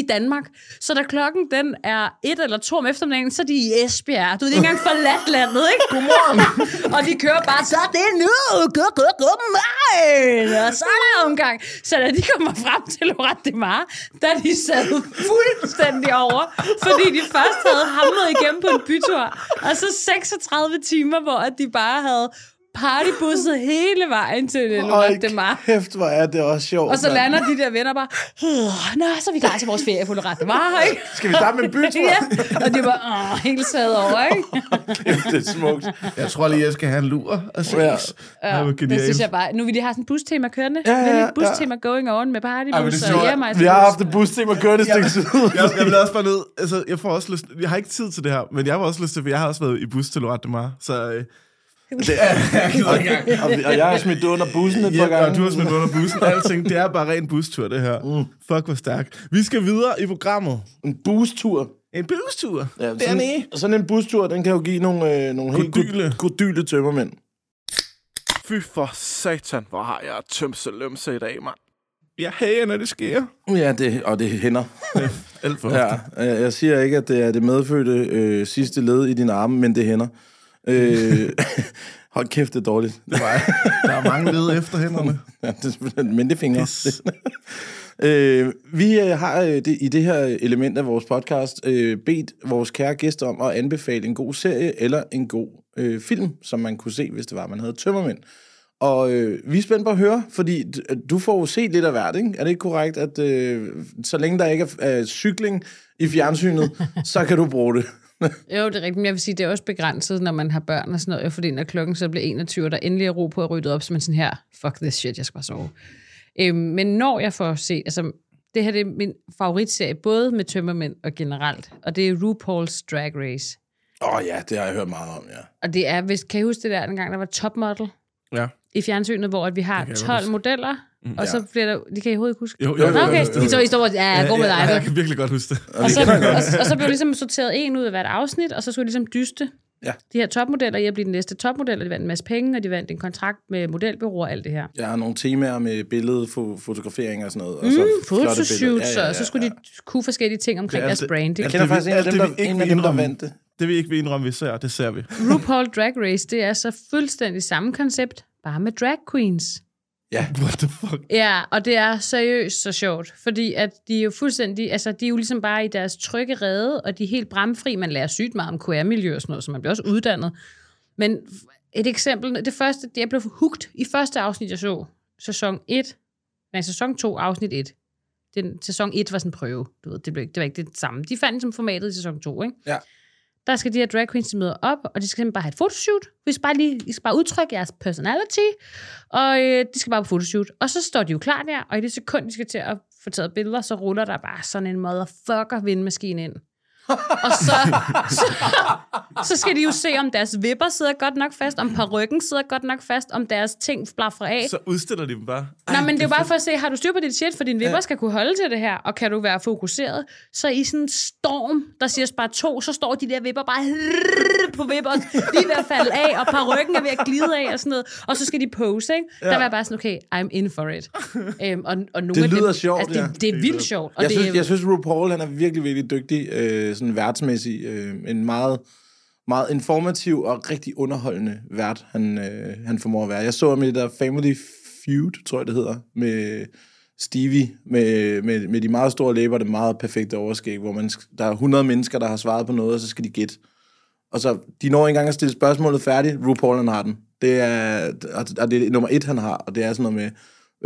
i Danmark. Så da klokken den er et eller to om eftermiddagen, så er de i Esbjerg. Du er ikke engang forladt landet, ikke? Godmorgen. Og de kører bare, så det er nu, gå, gå, gå, man! Og så er der omgang. Så da de kommer frem til Røddemar, da de sad fuldstændig over, fordi de først havde hamlet igennem på en bytur. Og så seksogtredive timer, hvor de bare havde partybusset hele vejen til Røddemar. Øj, kæft, hvor er det også sjovt. Og så lander man. De der venner bare, nå, så er vi klar til vores ferie på Røddemar, ikke? Skal vi starte med en bytur? Ja. Og de var helt sad over, ikke? Kæft, det er smukt. Jeg tror lige, jeg skal have en lur og sex. Ja. Ja, det synes jeg bare. Nu vil de have sådan en bustema kørende. Ja, ja, ja. En bustema going on med partybusser. Ja, vi har haft en bustema kørende et stykke tid. Jeg, jeg vil også bare ned. Altså, jeg får også lyst. Jeg har ikke tid til det her, men jeg har også lyst til, for jeg har også været i bus til Røddemar, så... Øh, det er, og, og, og jeg har smidt under bussen et par gange. Ja, og du har smidt under bussen. Alting, det er bare ren bustur, det her. Mm. Fuck, hvor stærkt. Vi skal videre i programmet. En bustur. En bustur. Ja, sådan, sådan en bustur, den kan jo give nogle, øh, nogle kodyle. helt kodyle tømmermænd. Fy for satan, hvor har jeg tømse lømse i dag, mand. Jeg hager, når det sker. Ja, det, og det hænder. Alt for ja, jeg siger ikke, at det er det medfødte øh, sidste led i dine arme, men det hænder. øh, hold kæft, det er dårligt. Det var der er mange led efter hænderne. Ja, det, men det fingre. Yes. øh, vi øh, har øh, det, i det her element af vores podcast øh, bedt vores kære gæster om at anbefale en god serie eller en god øh, film, som man kunne se, hvis det var, man havde tømmermænd. Og øh, vi er spændt på at høre, fordi du får jo set lidt af hvert, ikke? Er det ikke korrekt, at øh, så længe der ikke er øh, cykling i fjernsynet, så kan du bruge det? Jo, det er rigtigt, men jeg vil sige, det er også begrænset, når man har børn og sådan noget, fordi når klokken så bliver enogtyve, og der endelig er ro på at rydde op, så man sådan her, fuck this shit, jeg skal bare sove. Øhm, men når jeg får set, altså, det her det er min favoritserie, både med tømmermænd og generelt, og det er RuPaul's Drag Race. Åh oh, ja, det har jeg hørt meget om, ja. Og det er, hvis, kan I huske det der, den gang der var topmodel ja. i fjernsynet, hvor at vi har tolv modeller, Mm, og ja. så bliver der... Det kan I overhovedet ikke huske. Jo, jo, jo, jo, okay, jo, jo. I står, I står, ja, gå med dig. Ja, jeg kan virkelig godt huske det. Og så, og, og så blev det ligesom sorteret en ud af hvert afsnit, og så skulle jeg ligesom dyste ja. de her topmodeller. Jeg blev den næste topmodel, og de vandt en masse penge, og de vandt en kontrakt med modelbureauer og alt det her. Jeg har nogle temaer med billede, fotografering og sådan noget. Og så mm, fotoshoots, ja, ja, ja, ja. og så skulle de kunne forskellige ting omkring ja, altså, deres branding. Jeg kender faktisk en af dem, der vandt det. Det vi ikke vil indrømme, vi ser, det ser vi. RuPaul Drag Race, det er så fuldstændig samme koncept, bare med drag queens. Ja, yeah. What the fuck? Ja, og det er seriøst så sjovt, fordi at de er jo fuldstændig, altså de er jo ligesom bare i deres trygge rede, og de er helt bramfri. Man lærer sygt meget om queer-miljø og sådan noget, så man bliver også uddannet. Men et eksempel, det første, det jeg blev hugt i første afsnit, jeg så, sæson et, men sæson to, afsnit et. Den, sæson et var sådan en prøve, du ved, det, blev, det var ikke det samme. De fandt som formatet i sæson to, ikke? Ja. Der skal de her drag queens, de møder op, og de skal simpelthen bare have et fotoshoot. Vi skal bare lige, I skal bare udtrykke jeres personality, og øh, de skal bare på fotoshoot. Og så står de jo klar der, og i det sekund, de skal til at få taget billeder, så ruller der bare sådan en motherfucker-vindmaskine ind. Og så, så, så skal de jo se, om deres vipper sidder godt nok fast, om parykken sidder godt nok fast, om deres ting blaffer af. Så udstiller de dem bare. Ej, nej, men det er jo bare for at se, har du styr på dit shit, for din vipper ja. Skal kunne holde til det her, og kan du være fokuseret? Så i sådan en storm, der siger bare to, så står de der vipper bare på vipper, lige ved at falde af, og parykken er ved at glide af og sådan noget. Og så skal de pose, ikke? Ja. Der var jeg bare sådan, okay, I'm in for it. Øhm, og, og nogle det lyder dem, sjovt, altså, det, ja. det, det er vildt sjovt. Og jeg, det, synes, jeg synes, RuPaul, han er virkelig, virkelig dygtig. Øh, sådan værtsmæssig, øh, en meget, meget informativ og rigtig underholdende vært, han, øh, han formår at være. Jeg så ham i det der Family Feud, tror jeg det hedder, med Stevie, med, med, med de meget store læber, det meget perfekte overskæg, hvor man, der er hundrede mennesker, der har svaret på noget, og så skal de gætte. Og så, de når ikke engang at stille spørgsmålet færdigt, RuPaul han har den. Det er, og det er nummer et, han har, og det er sådan noget med,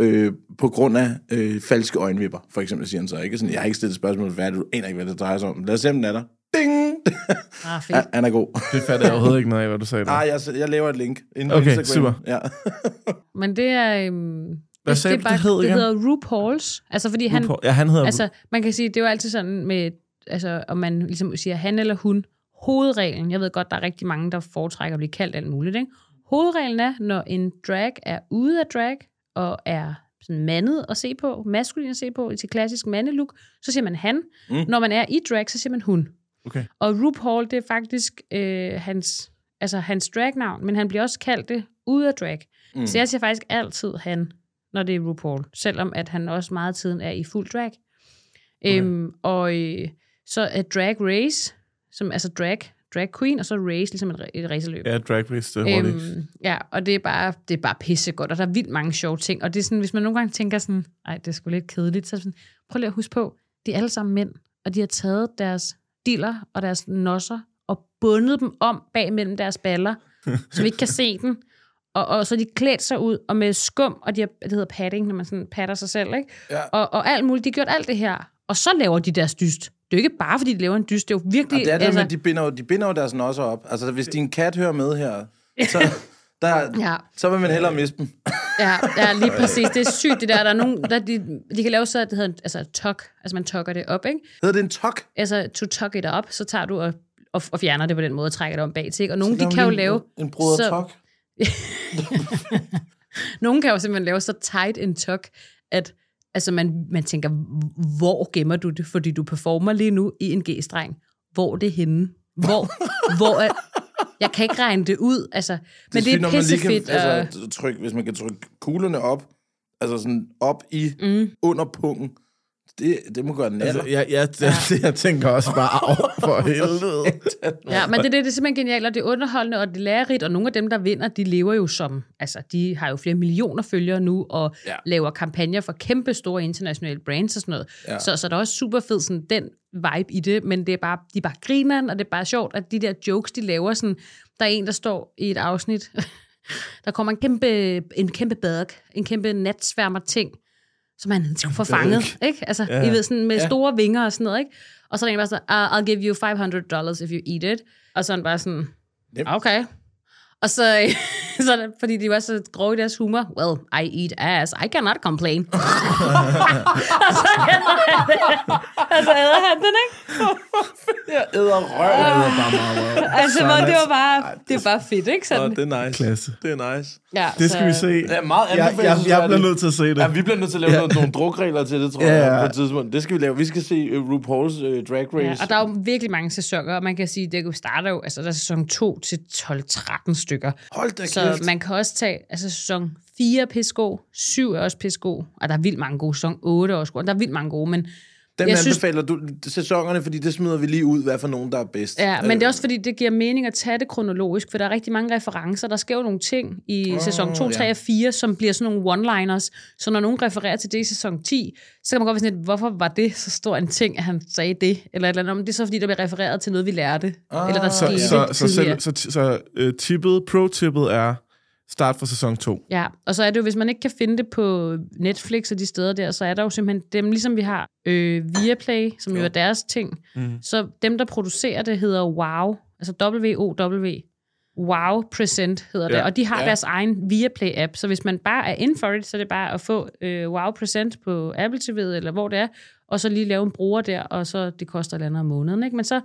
Øh, på grund af øh, falske øjenvipper, for eksempel, siger han så. Ikke? Sådan, jeg har ikke stillet spørgsmål, hvad du aner ikke, hvad det drejer sig om. Lad os se, om den er der. Ding! Ah, fedt. Ja, han er god. Det fatter jeg overhovedet ikke noget af, hvad du sagde. Nej, ah, jeg, jeg laver et link. Okay, Instagram. Super. Ja. Men det er... Um, hvad sagde det, bare, det, hed, det hedder RuPaul's. Altså, fordi han... RuPaul. Ja, han hedder... Altså, man kan sige, det er jo altid sådan med... Altså, om man ligesom siger han eller hun. Hovedreglen. Jeg ved godt, der er rigtig mange, der foretrækker at blive kaldt alt muligt, ikke? Hovedreglen er, når en drag er ude af drag, og er sådan mandet at se på, maskulin at se på, til klassisk mandelook, så siger man han. Mm. Når man er i drag, så siger man hun. Okay. Og RuPaul, det er faktisk øh, hans, altså hans dragnavn, men han bliver også kaldt det ude af drag. Mm. Så jeg siger faktisk altid han, når det er RuPaul, selvom at han også meget tiden er i fuld drag. Okay. Æm, og øh, så er drag race, som, altså drag, drag queen, og så race, ligesom et, et racerløb. Ja, drag race, det er øhm, ja, og det er bare, det er bare pissegodt, og der er vildt mange sjove ting, og det er sådan, hvis man nogle gange tænker sådan, nej, det er sgu lidt kedeligt, så sådan, prøv lige at huske på, de er alle sammen mænd, og de har taget deres diller og deres nosser, og bundet dem om bag mellem deres baller, så vi ikke kan se den, og, og så de klædt sig ud, og med skum, og de har, det hedder padding, når man sådan patter sig selv, ikke? Ja. Og, og alt muligt, de har gjort alt det her, og så laver de deres dyst. Det er jo ikke bare, fordi de laver en dyst. Det er jo virkelig... Og det er det, altså... men de binder jo, de binder jo deres nosser op. Altså, hvis din kat hører med her, så, der, ja. Så vil man hellere miste dem. Ja, ja, lige præcis. Det er sygt, det der. Der er nogen, der, de, de kan lave så, at det hedder en altså, tok. Altså, man tokker det op, ikke? Hedder det en tok? Altså, to tok it op, så tager du og, og, og fjerner det på den måde, og trækker det om bag til, ikke? Og nogen, de kan jo lave... En broder tok? Nogen kan jo simpelthen lave så tight en tok, at... Altså, man, man tænker, hvor gemmer du det? Fordi du performer lige nu i en G-streng. Hvor er det henne? Hvor, hvor er... Jeg kan ikke regne det ud, altså. Det men synes, det er pissefedt. Kan, altså, tryk, hvis man kan trykke kuglerne op, altså sådan op i, mm. under pungen, det, det må gøre den altså, jeg, jeg, jeg, ja. Jeg tænker også bare, af for helvede. Ja, men det, det, det er simpelthen genialt, og det er underholdende, og det er lærerigt, og nogle af dem, der vinder, de lever jo som, altså de har jo flere millioner følgere nu, og ja. Laver kampagner for kæmpe store internationale brands og sådan noget. Ja. Så, så der er også super fed sådan den vibe i det, men det er bare, de er bare grineren, og det er bare sjovt, at de der jokes, de laver sådan, der er en, der står i et afsnit, der kommer en kæmpe, en kæmpe badak, en kæmpe natsværmer ting, som han får fanget, ikke? Altså, yeah. I ved, sådan med store yeah. vinger og sådan noget, ikke? Og så er der en bare sådan, I'll give you five hundred dollars if you eat it. Og så er han bare sådan, yep. Okay. Og så, så, fordi de var så grove i deres humor, well, I eat ass, I cannot complain. Og så æder han det. Og så æder han den, ikke? Jeg æder røv. Jeg æder bare meget røv. Altså, det var bare, ej, det, det er bare fedt, ikke? Sådan. Oh, det er nice. Klasse. Det er nice. Ja, det skal så... vi se. Det er meget anbefalt. Jeg, jeg, jeg, jeg bliver nødt til at se det. Ja, vi bliver nødt til at lave ja. Nogle, nogle drukregler til det, tror ja, ja. Jeg, på et tidspunkt. Det skal vi lave. Vi skal se uh, RuPaul's uh, Drag Race. Ja, og der er jo virkelig mange sæsoner, og man kan sige, det starter jo, altså der er sæson to til tolv tretten stykker. Så kæft. Man kan også tage altså, sæson fire er pissegod, syv er også pissegod, og der er vildt mange gode, sæson otte er også gode, og der er vildt mange gode, men Dem jeg anbefaler synes... du sæsonerne, fordi det smider vi lige ud, hvad for nogen, der er bedst. Ja, men det er også fordi, det giver mening at tage det kronologisk, for der er rigtig mange referencer. Der sker jo nogle ting i oh, sæson to, tre ja. og fire, som bliver sådan nogle one-liners. Så når nogen refererer til det i sæson ti, så kan man godt være sådan lidt, hvorfor var det så stor en ting, at han sagde det? Eller et eller andet om det er så, fordi der bliver refereret til noget, vi lærte. Oh, eller der så, skete så, så, tidligere. Så, så, så uh, tippet, pro-tippet er... start fra sæson to. Ja, og så er det jo, hvis man ikke kan finde det på Netflix og de steder der, så er der jo simpelthen dem, ligesom vi har øh, Viaplay, som jo er deres ting. Mm-hmm. Så dem, der producerer det, hedder WOW, altså W O W. WOW Present hedder ja. det, og de har ja. deres egen Viaplay-app, så hvis man bare er in for it, så er det bare at få øh, WOW Present på Apple T V, eller hvor det er, og så lige lave en bruger der, og så det koster et eller andet om måneden, ikke? Men så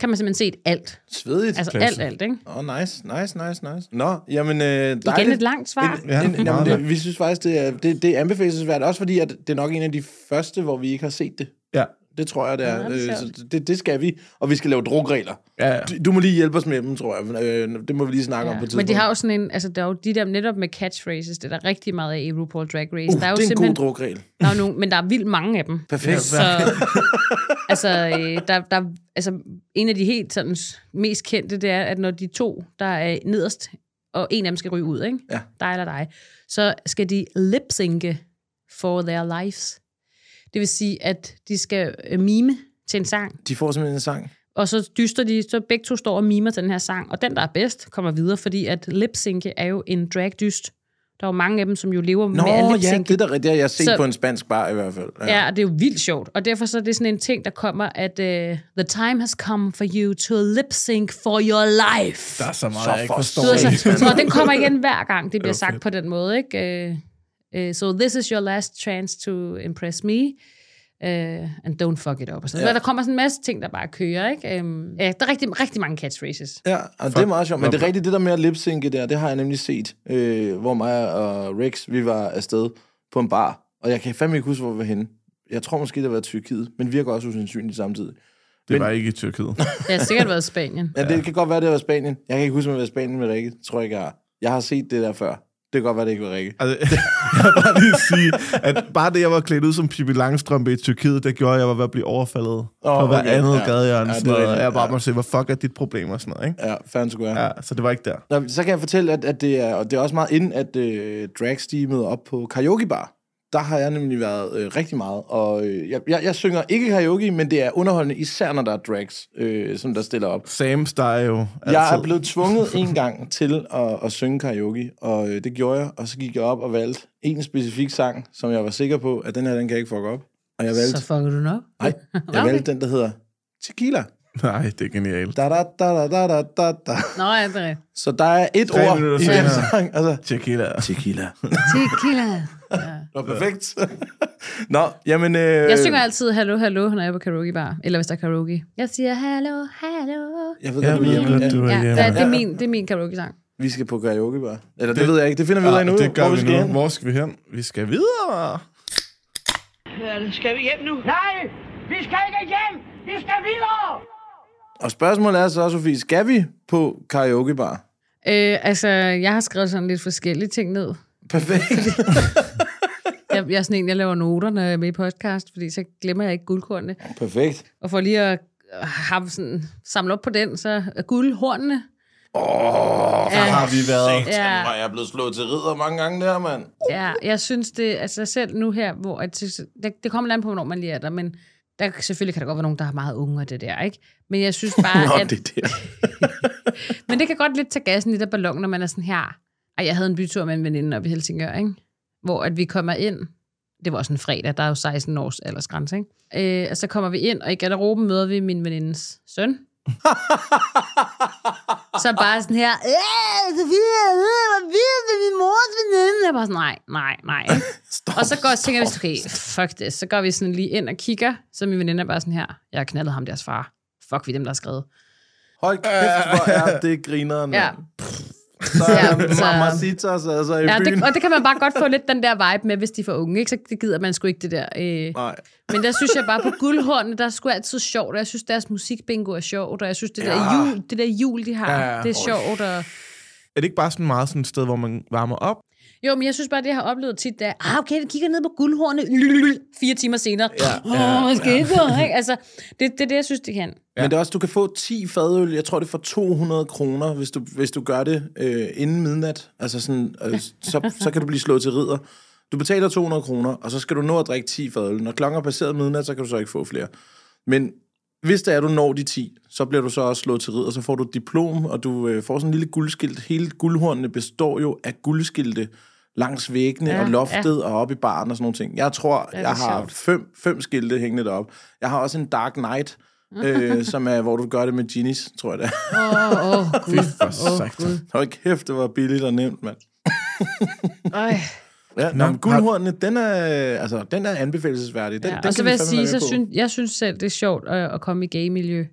kan man simpelthen se alt. Svedigt. Altså klasse. alt, alt, ikke? Åh, oh, nice, nice, nice, nice. Nå, jamen... Øh, igen et langt svar. En, ja, en, en, jamen, det, vi synes faktisk, det er, det, det er anbefalesværdigt, også fordi, at det er nok en af de første, hvor vi ikke har set det. Ja. Det tror jeg, det er. Ja, det, så det, det skal vi. Og vi skal lave drukregler. Ja, ja. Du, du må lige hjælpe os med dem, tror jeg. Det må vi lige snakke ja. om på et tidspunkt. Men de har jo sådan en... Altså, der er jo de der netop med catchphrases, det er der rigtig meget af i RuPaul Drag Race. Uh, der er jo det er simpelthen, en god drukregel. Der er nogle, men der er vildt mange af dem. Perfekt. Så, altså, der, der, altså, en af de helt sådan, mest kendte, det er, at når de to, der er nederst, og en af dem skal ryge ud, ikke? Ja. Dig eller dig, så skal de lip-synke for their lives. Det vil sige, at de skal mime til en sang. De får simpelthen en sang. Og så dyster de, så begge to står og mimer til den her sang. Og den, der er bedst, kommer videre, fordi at lip-synke er jo en drag-dyst. Der er jo mange af dem, som jo lever Nå, med at lip-synke. Nå ja, det er der, det har jeg set så, på en spansk bar i hvert fald. Ja, ja, det er jo vildt sjovt. Og derfor så er det sådan en ting, der kommer, at uh, the time has come for you to lip-sync for your life. Der er så meget, så jeg ikke forstår. Så, så den kommer igen hver gang, det bliver sagt fedt. På den måde, ikke? Uh, so this is your last chance to impress me, uh, and don't fuck it up. Så ja. Der kommer sådan en masse ting, der bare kører, ikke? Um, ja, der er rigtig, rigtig mange catchphrases. Ja, og det er meget sjovt. Men det er rigtigt, det der med at lip-synke der, det har jeg nemlig set, øh, hvor mig og Rex, vi var afsted på en bar, og jeg kan fandme ikke huske, hvor vi var henne. Jeg tror måske, det har været Tyrkiet, men virker også usandsynligt samtidig. Det men... var ikke i Tyrkiet. Det har sikkert været Spanien. Ja, det ja. kan godt være, det var Spanien. Jeg kan ikke huske, om det var Spanien med Rikke. Det tror jeg ikke, jeg har. Jeg har set det der før. Det kan godt være, det ikke var rigtigt. Altså, jeg vil bare lige sige, at bare det, jeg var klædt ud som Pippi Langstrømpe i Tyrkiet, det gjorde, at jeg var ved at blive overfaldet oh, på hver okay. andet ja. gadehjørne. Ja, sådan noget. Jeg bare ja. måtte se, hvad fuck er dit problem og sådan noget, ikke? Ja, fanden skulle jeg. Ja, så det var ikke der. Nå, så kan jeg fortælle, at, at det er, og det er også meget inden, at øh, dragsteamet møder op på karaokebar. Der har jeg nemlig været øh, rigtig meget, og øh, jeg, jeg, jeg synger ikke karaoke, men det er underholdende, især når der er drags, øh, som der stiller op. Same style jo. Jeg er blevet tvunget en gang til at, at synge karaoke, og øh, det gjorde jeg, og så gik jeg op og valgte en specifik sang, som jeg var sikker på, at den her, den kan jeg ikke fucke op. Og jeg valgte, så fucker du den op? Nej, jeg valgte den, der hedder Tequila. Nej, det er genialt. Da, da, da, da, da, da, da. Nå, ja, det er. Så der er et ord i den sang. Altså, tequila. Tequila. Tequila. Ja. Nå, perfekt. Nå, jamen... Øh... Jeg synger altid hallo, hallo, når jeg er på karaokebar. Eller hvis der er karaoke. Jeg siger hallo, hallo. Jeg ved, jeg ved du er hjemme. Ja, det er min, det er min karaoke-sang. Vi finder vi på karaokebar. Eller det, det ved jeg ikke. Det finder vi ud af nu. Det gør Hvor vi, vi nu. Hvor skal vi hen? Vi skal videre. Skal vi hjem nu? Nej, vi skal ikke hjem. Vi skal videre. Og spørgsmålet er så, Sofie, skal vi på karaokebar? Øh, altså, jeg har skrevet sådan lidt forskellige ting ned. Perfekt. jeg, jeg er sådan en, jeg laver noter, når jeg er med i podcast, fordi så glemmer jeg ikke guldkornene. Perfekt. Og for lige at have sådan, samle op på den, så er guldhornene. Åh, oh, der har vi været. Satan, ja. Jeg er blevet slået til ridder mange gange der, mand. Ja, jeg synes det, altså selv nu her, hvor at, det, det kommer land på, når man lige er der, men... Der, selvfølgelig kan der godt være nogen, der har meget unge og det der, ikke? Men jeg synes bare, Nå, at... det der. Men det kan godt lidt tage gassen i der ballon, når man er sådan her... Ej, jeg havde en bytur med en veninde oppe i Helsingør, ikke? Hvor at vi kommer ind... Det var også en fredag, der er jo seksten års aldersgrænse, ikke? Øh, og så kommer vi ind, og i garderoben møder vi min venindes søn. Så bare sådan her... Æh, Sofie, jeg var vild med min mors veninde. Jeg bare sådan, nej, nej, nej. Stop, og så går, stop, tænker vi, okay, fuck det. Så går vi sådan lige ind og kigger, så min veninde er bare sådan her, jeg har knaldet ham, deres far. Fuck, vi dem, der har skrevet. Hold kæft, hvor er det grineren. Ja. Så mamacitas, altså i ja, byen. Det, og det kan man bare godt få lidt den der vibe med, hvis de er for unge, ikke? Så det gider man sgu ikke det der. Øh. Nej. Men der synes jeg bare, på guldhornene, der er sgu altid sjovt, og jeg synes, deres musikbingo er sjovt, og jeg synes, det der, ja. jul, det der jul, de har, ja, ja. det er sjovt. Og... Er det ikke bare sådan meget sådan et sted, hvor man varmer op? Jo, men jeg synes bare, det jeg har oplevet tit, da ah, okay, vi kigger ned på Guldhornene fire timer senere. Åh, ja, oh, ja, ja. Altså, det, det er det, jeg synes, det kan. Ja. Men det er også, du kan få ti fadøl, jeg tror, det er for to hundrede kroner, hvis du, hvis du gør det øh, inden midnat. Altså sådan, øh, så, så kan du blive slået til ridder. Du betaler to hundrede kroner, og så skal du nå at drikke ti fadøl. Når klokken er passeret midnat, så kan du så ikke få flere. Men hvis der er, du når de ti, så bliver du så også slået til ridder, og så får du et diplom, og du øh, får sådan en lille guldskilt. Hele Guldhornene består jo af guldskilte langs væggene, ja, og loftet, ja, og op i baren og sådan nogle ting. Jeg tror, jeg har fem, fem skilte hængende deroppe. Jeg har også en Dark Knight, øh, som er, hvor du gør det med genies, tror jeg det er. Åh, åh, gud. Fy for kæft, det var billigt og nemt, mand. Øj. Ja, nå, Guldhornene, den er, altså, den er anbefalesværdig. Den, ja, den og så vil jeg sige, så synes, jeg synes selv, det er sjovt at, at komme i gay-miljø.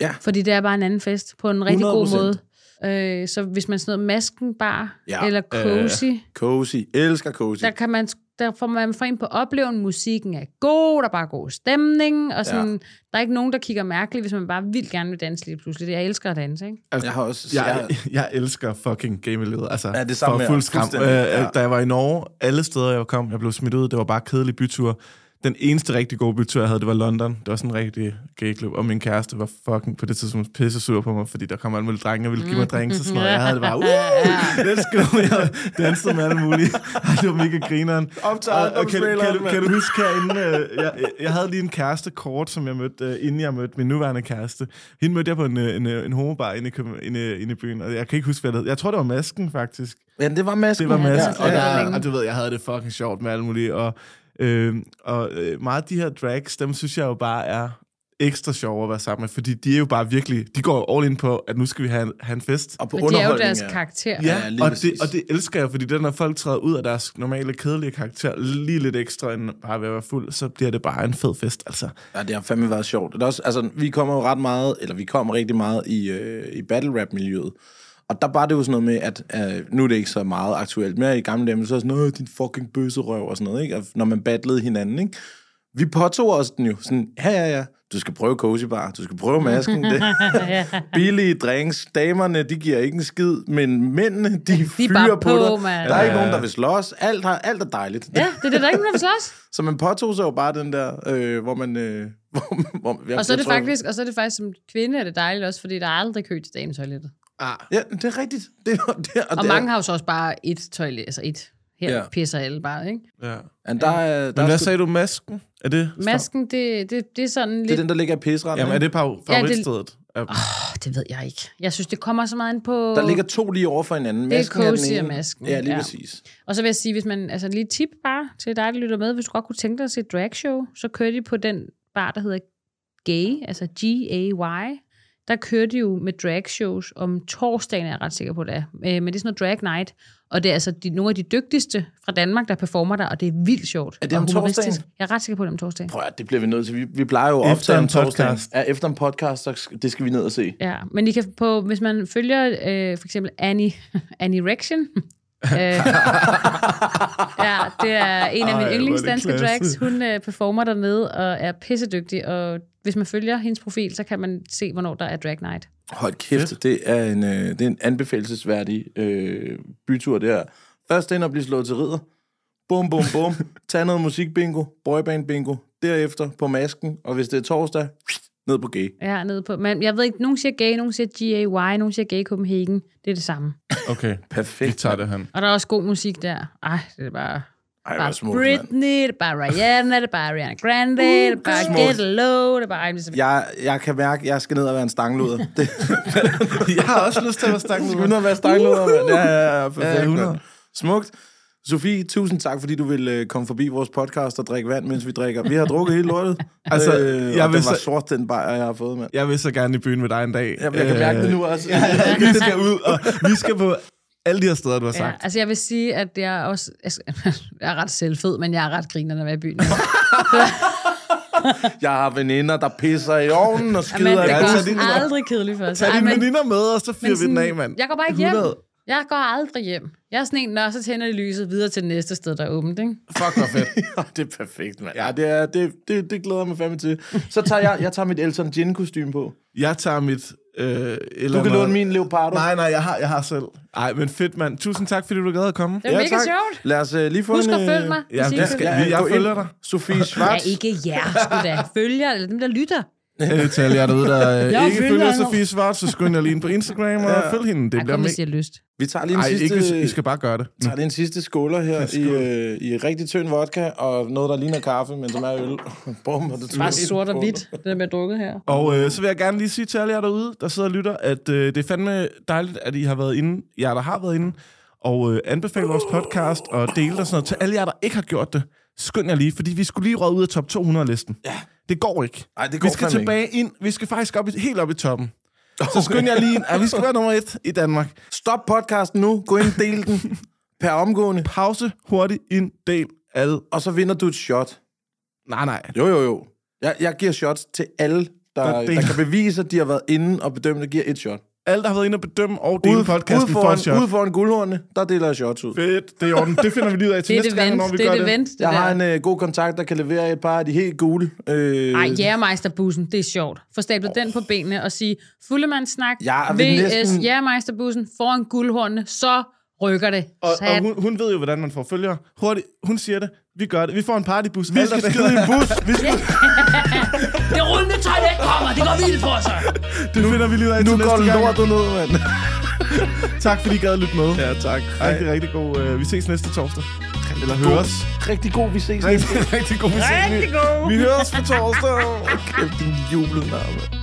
Ja. Fordi det er bare en anden fest på en rigtig hundrede procent god måde. Øh, så hvis man sådan noget Masken bar, ja, eller cozy. Øh, cozy, elsker cozy. Der, kan man, der får man fra en på oplevelsen, musikken er god, der er bare god stemning, og sådan, ja, der er ikke nogen, der kigger mærkeligt, hvis man bare vildt gerne vil danse lige pludselig. Det, jeg elsker at danse, ikke? Altså, jeg, har også, jeg, jeg, jeg elsker fucking gay-miljøet, altså, ja, det for fuld skram. Øh, ja. Da jeg var i Norge, alle steder jeg kom, jeg blev smidt ud, det var bare kedelige byture. Den eneste rigtig gode bytur, jeg havde, det var London. Det var sådan en rigtig gay-klub. Og min kæreste var fucking på det tidspunkt pisse sur på mig, fordi der kom alle mulige drenge, og ville give mig drinks og sådan noget. Jeg havde det bare, uh, let's go. Jeg dansede med alle mulige. Det var mega grineren. Optaget, og, og kan, kan, kan, kan du huske herinde, jeg, jeg havde lige en kæreste kort, som jeg mødte, inden jeg mødte min nuværende kæreste. Hende mødte jeg på en, en, en homobar inde i, inde, inde i byen, og jeg kan ikke huske, hvad det hed. Jeg tror, det var Masken, faktisk. Ja, det var Masken. Det var Masken. Ja, og, der, ja. og du ved, jeg havde det fucking sjovt med alle mulige, og Øh, og øh, meget af de her drags, dem synes jeg jo bare er ekstra sjove at være sammen med, fordi de er jo bare virkelig, de går all in på, at nu skal vi have en, have en fest. Og på underholdning. Det er jo deres karakter. Ja, ja, og, det, og det elsker jeg, fordi det, når folk træder ud af deres normale, kedelige karakter, lige lidt ekstra end bare ved at være fuld, så bliver det bare en fed fest, altså. Ja, det har fandme været sjovt. Det er også, altså, vi kommer jo ret meget, eller vi kommer rigtig meget i, øh, i battle rap-miljøet. Og der var det jo sådan noget med, at øh, nu er det ikke så meget aktuelt mere i gamle dage, så er sådan noget, din fucking bøsserøv og sådan noget, ikke? Og når man battlede hinanden, ikke? Vi påtog os den jo, sådan, ja, ja, ja, du skal prøve cozy bar, du skal prøve Masken, det. Billige drinks, damerne, de giver ikke en skid, men mændene, de, de fyrer på, på dig. Man. Der er ikke nogen, der vil slås, alt, har, alt er dejligt. Ja, det er det, der er ikke nogen, der vil slås. Så man påtog sig jo bare den der, øh, hvor man... Øh, hvor man, hvor man jeg, og, så er det tror, faktisk, og så er det faktisk, som kvinde er det dejligt også, fordi der er aldrig kø til dametoilettet. Ah. Ja, det er rigtigt. Det er, det er, og og det mange er. Har jo så også bare et toilet, altså et. Her ja. Pisser alle bare, ikke? Ja. And der, ja. Der, der Men hvad sku... sagde du, Masken? Er det? Masken, det, det, det er sådan lidt... Det er den, der ligger i pisseranden. Jamen, er det favoritstedet? Ja, det... Oh, det ved jeg ikke. Jeg synes, det kommer så meget ind på... Der ligger to lige over for hinanden. Masken det er cozy og Masken. Ja, lige ja. Præcis. Og så vil jeg sige, hvis man... Altså, lige tip bare til dig, der lytter med. Hvis du godt kunne tænke dig at se dragshow, så kører de på den bar, der hedder G A Y, altså G A Y. Der kørte de jo med dragshows om torsdagen, er jeg ret sikker på det er. Men det er sådan noget drag night, og det er altså de, nogle af de dygtigste fra Danmark, der performer der, og det er vildt sjovt. Er det om torsdagen? Jeg er ret sikker på det om torsdagen. Prøv at, det bliver vi nødt til. Vi, vi plejer jo ofte om torsdagen. Ja, efter en podcast, så det skal vi ned og se. Ja, men I kan på, hvis man følger øh, for eksempel Annie, Annie Rection... ja, det er en af mine yndlingsdanske drags. Hun øh, performer dernede og er pissedygtig. Og hvis man følger hendes profil, så kan man se, hvornår der er drag night. Hold kæft, det er en, øh, det er en anbefalesværdig øh, bytur der. Først ind og blive slået til ridder. Bum, bum, bum. Tag noget musik bingo, boyband bingo. Derefter på Masken. Og hvis det er torsdag, ned på G A Y. Ja, ned på. Men jeg ved ikke, nogen siger G A Y, nogen siger G A Y, nogen siger G A Y Copenhagen. Det er det samme. Okay, perfekt. Vi tager det hen. Og der er også god musik der. Ej, det er bare... Ej, bare smuk, Britney, man. Det er bare Rihanna, det er bare Ariana Grande, uh, det er bare smuk. Get Low, det er bare... Jeg, jeg kan mærke, at jeg skal ned og være en stangluder. Jeg har også lyst til at være stangluder. Skal ned og være stangluder, mand. Ja, ja, ja, perfekt. Ja, smukt. Sofie, tusind tak, fordi du ville komme forbi vores podcast og drikke vand, mens vi drikker. Vi har drukket hele lortet, altså, øh, jeg og den så... var sort, den bajer, jeg har fået, mand. Jeg vil så gerne i byen med dig en dag. Jamen, jeg kan mærke øh... det nu også. Ja, ja, ja. Vi skal ud, og vi skal på alle de her steder, du har sagt. Ja, altså, jeg vil sige, at jeg også... Jeg er ret selvfed, men jeg er ret grinerne at være i byen. Jeg har veninder, der pisser i ovnen og skider. Jamen, det går din... aldrig kedeligt for os. Tag dine veninder med, og så fyrer vi den af, mand. Jeg går bare ikke hjem. Jeg går aldrig hjem. Jeg er sådan en, når så tænder det lyset videre til det næste sted, der er åbent, ikke? Fuck, hvor fedt. Ja, det er perfekt, mand. Ja, det, er, det, det, det glæder jeg mig fandme til. Så tager jeg, jeg tager mit Elton John-kostyme på. Jeg tager mit Øh, eller du kan låne min Leopardo. Nej, nej, jeg har, jeg har selv. Ej, men fedt, mand. Tusind tak, fordi du gad at komme. Det var ja, mega tak. sjovt. Lad os uh, lige få Husk en... Husk at følge mig. Ja, det skal jeg. Jeg følger dig. Sofie Schwartz. Ja, ikke jer, sgu da. Følger, eller dem, der lytter. Det taler jeg derude, der ikke følger Sofie Schwartz, så skynd jer lige ind på Instagram og ja. følg hende. Det bliver mega. Jeg lyst. Vi tager lige en Ej, sidste... Ikke, I skal bare gøre det. Vi tager lige en sidste skåler her i, øh, i rigtig tynd vodka, og noget, der ligner kaffe, men som er øl. Bum, og det bare sort og hvidt, det der med drukket her. Og øh, så vil jeg gerne lige sige til alle jer derude, der sidder og lytter, at øh, det er fandme dejligt, at I har været inde, jer der har været inde, og øh, anbefale vores podcast og dele det og sådan noget. Til alle jer, der ikke har gjort det, skynd jer lige, fordi vi skulle lige røde ud af top to hundrede-listen. Ja. Det går ikke. Ej, det går vi skal tilbage ikke. ind. Vi skal faktisk op i, helt op i toppen. Okay. Så skynd jer lige ind. Ej, vi skal være nummer et i Danmark. Stop podcasten nu. Gå ind og del den. Per omgående. Pause. Hurtigt ind. Del alle. Og så vinder du et shot. Nej, nej. Jo, jo, jo. Jeg, jeg giver shots til alle, der, der, der kan bevise, at de har været inde og bedømme, der giver et shot. Alle, der har været inde og bedømme og dele ude, podcasten ude for en shot. Ude foran Guldhornene, der deler jeg shots ud. Fedt, det er i orden. Det finder vi lige af til næste gang, når vi det gør det. det. det. Jeg har en øh, god kontakt, der kan levere et par af de helt gule. Øh... Ej, Jægermeisterbussen, det er sjovt. Forstablet oh. den på benene og sige, Fullemandsnak, ja, V S, næsten... Jægermeisterbussen, foran Guldhornene, så rykker det. Og, og hun, hun ved jo, hvordan man får følgere. Hurtigt, hun siger det. Vi gør det. Vi får en partybus. Vi skal skide i en bus. Vi skal... det rullende toilet kommer. Det går vildt for sig. Det nu, finder vi lige af til næste gang. Nu går lortet ned, mand. Tak, fordi I gad at lytte med. Ja, tak. Rigtig, Ej. rigtig god. Øh, vi ses næste torsdag. Eller god. høres. Rigtig god, vi ses næste. Rigtig, rigtig god, vi ses næste. Rigtig god. Vi høres på torsdag. Kæft, din jublede nærmere.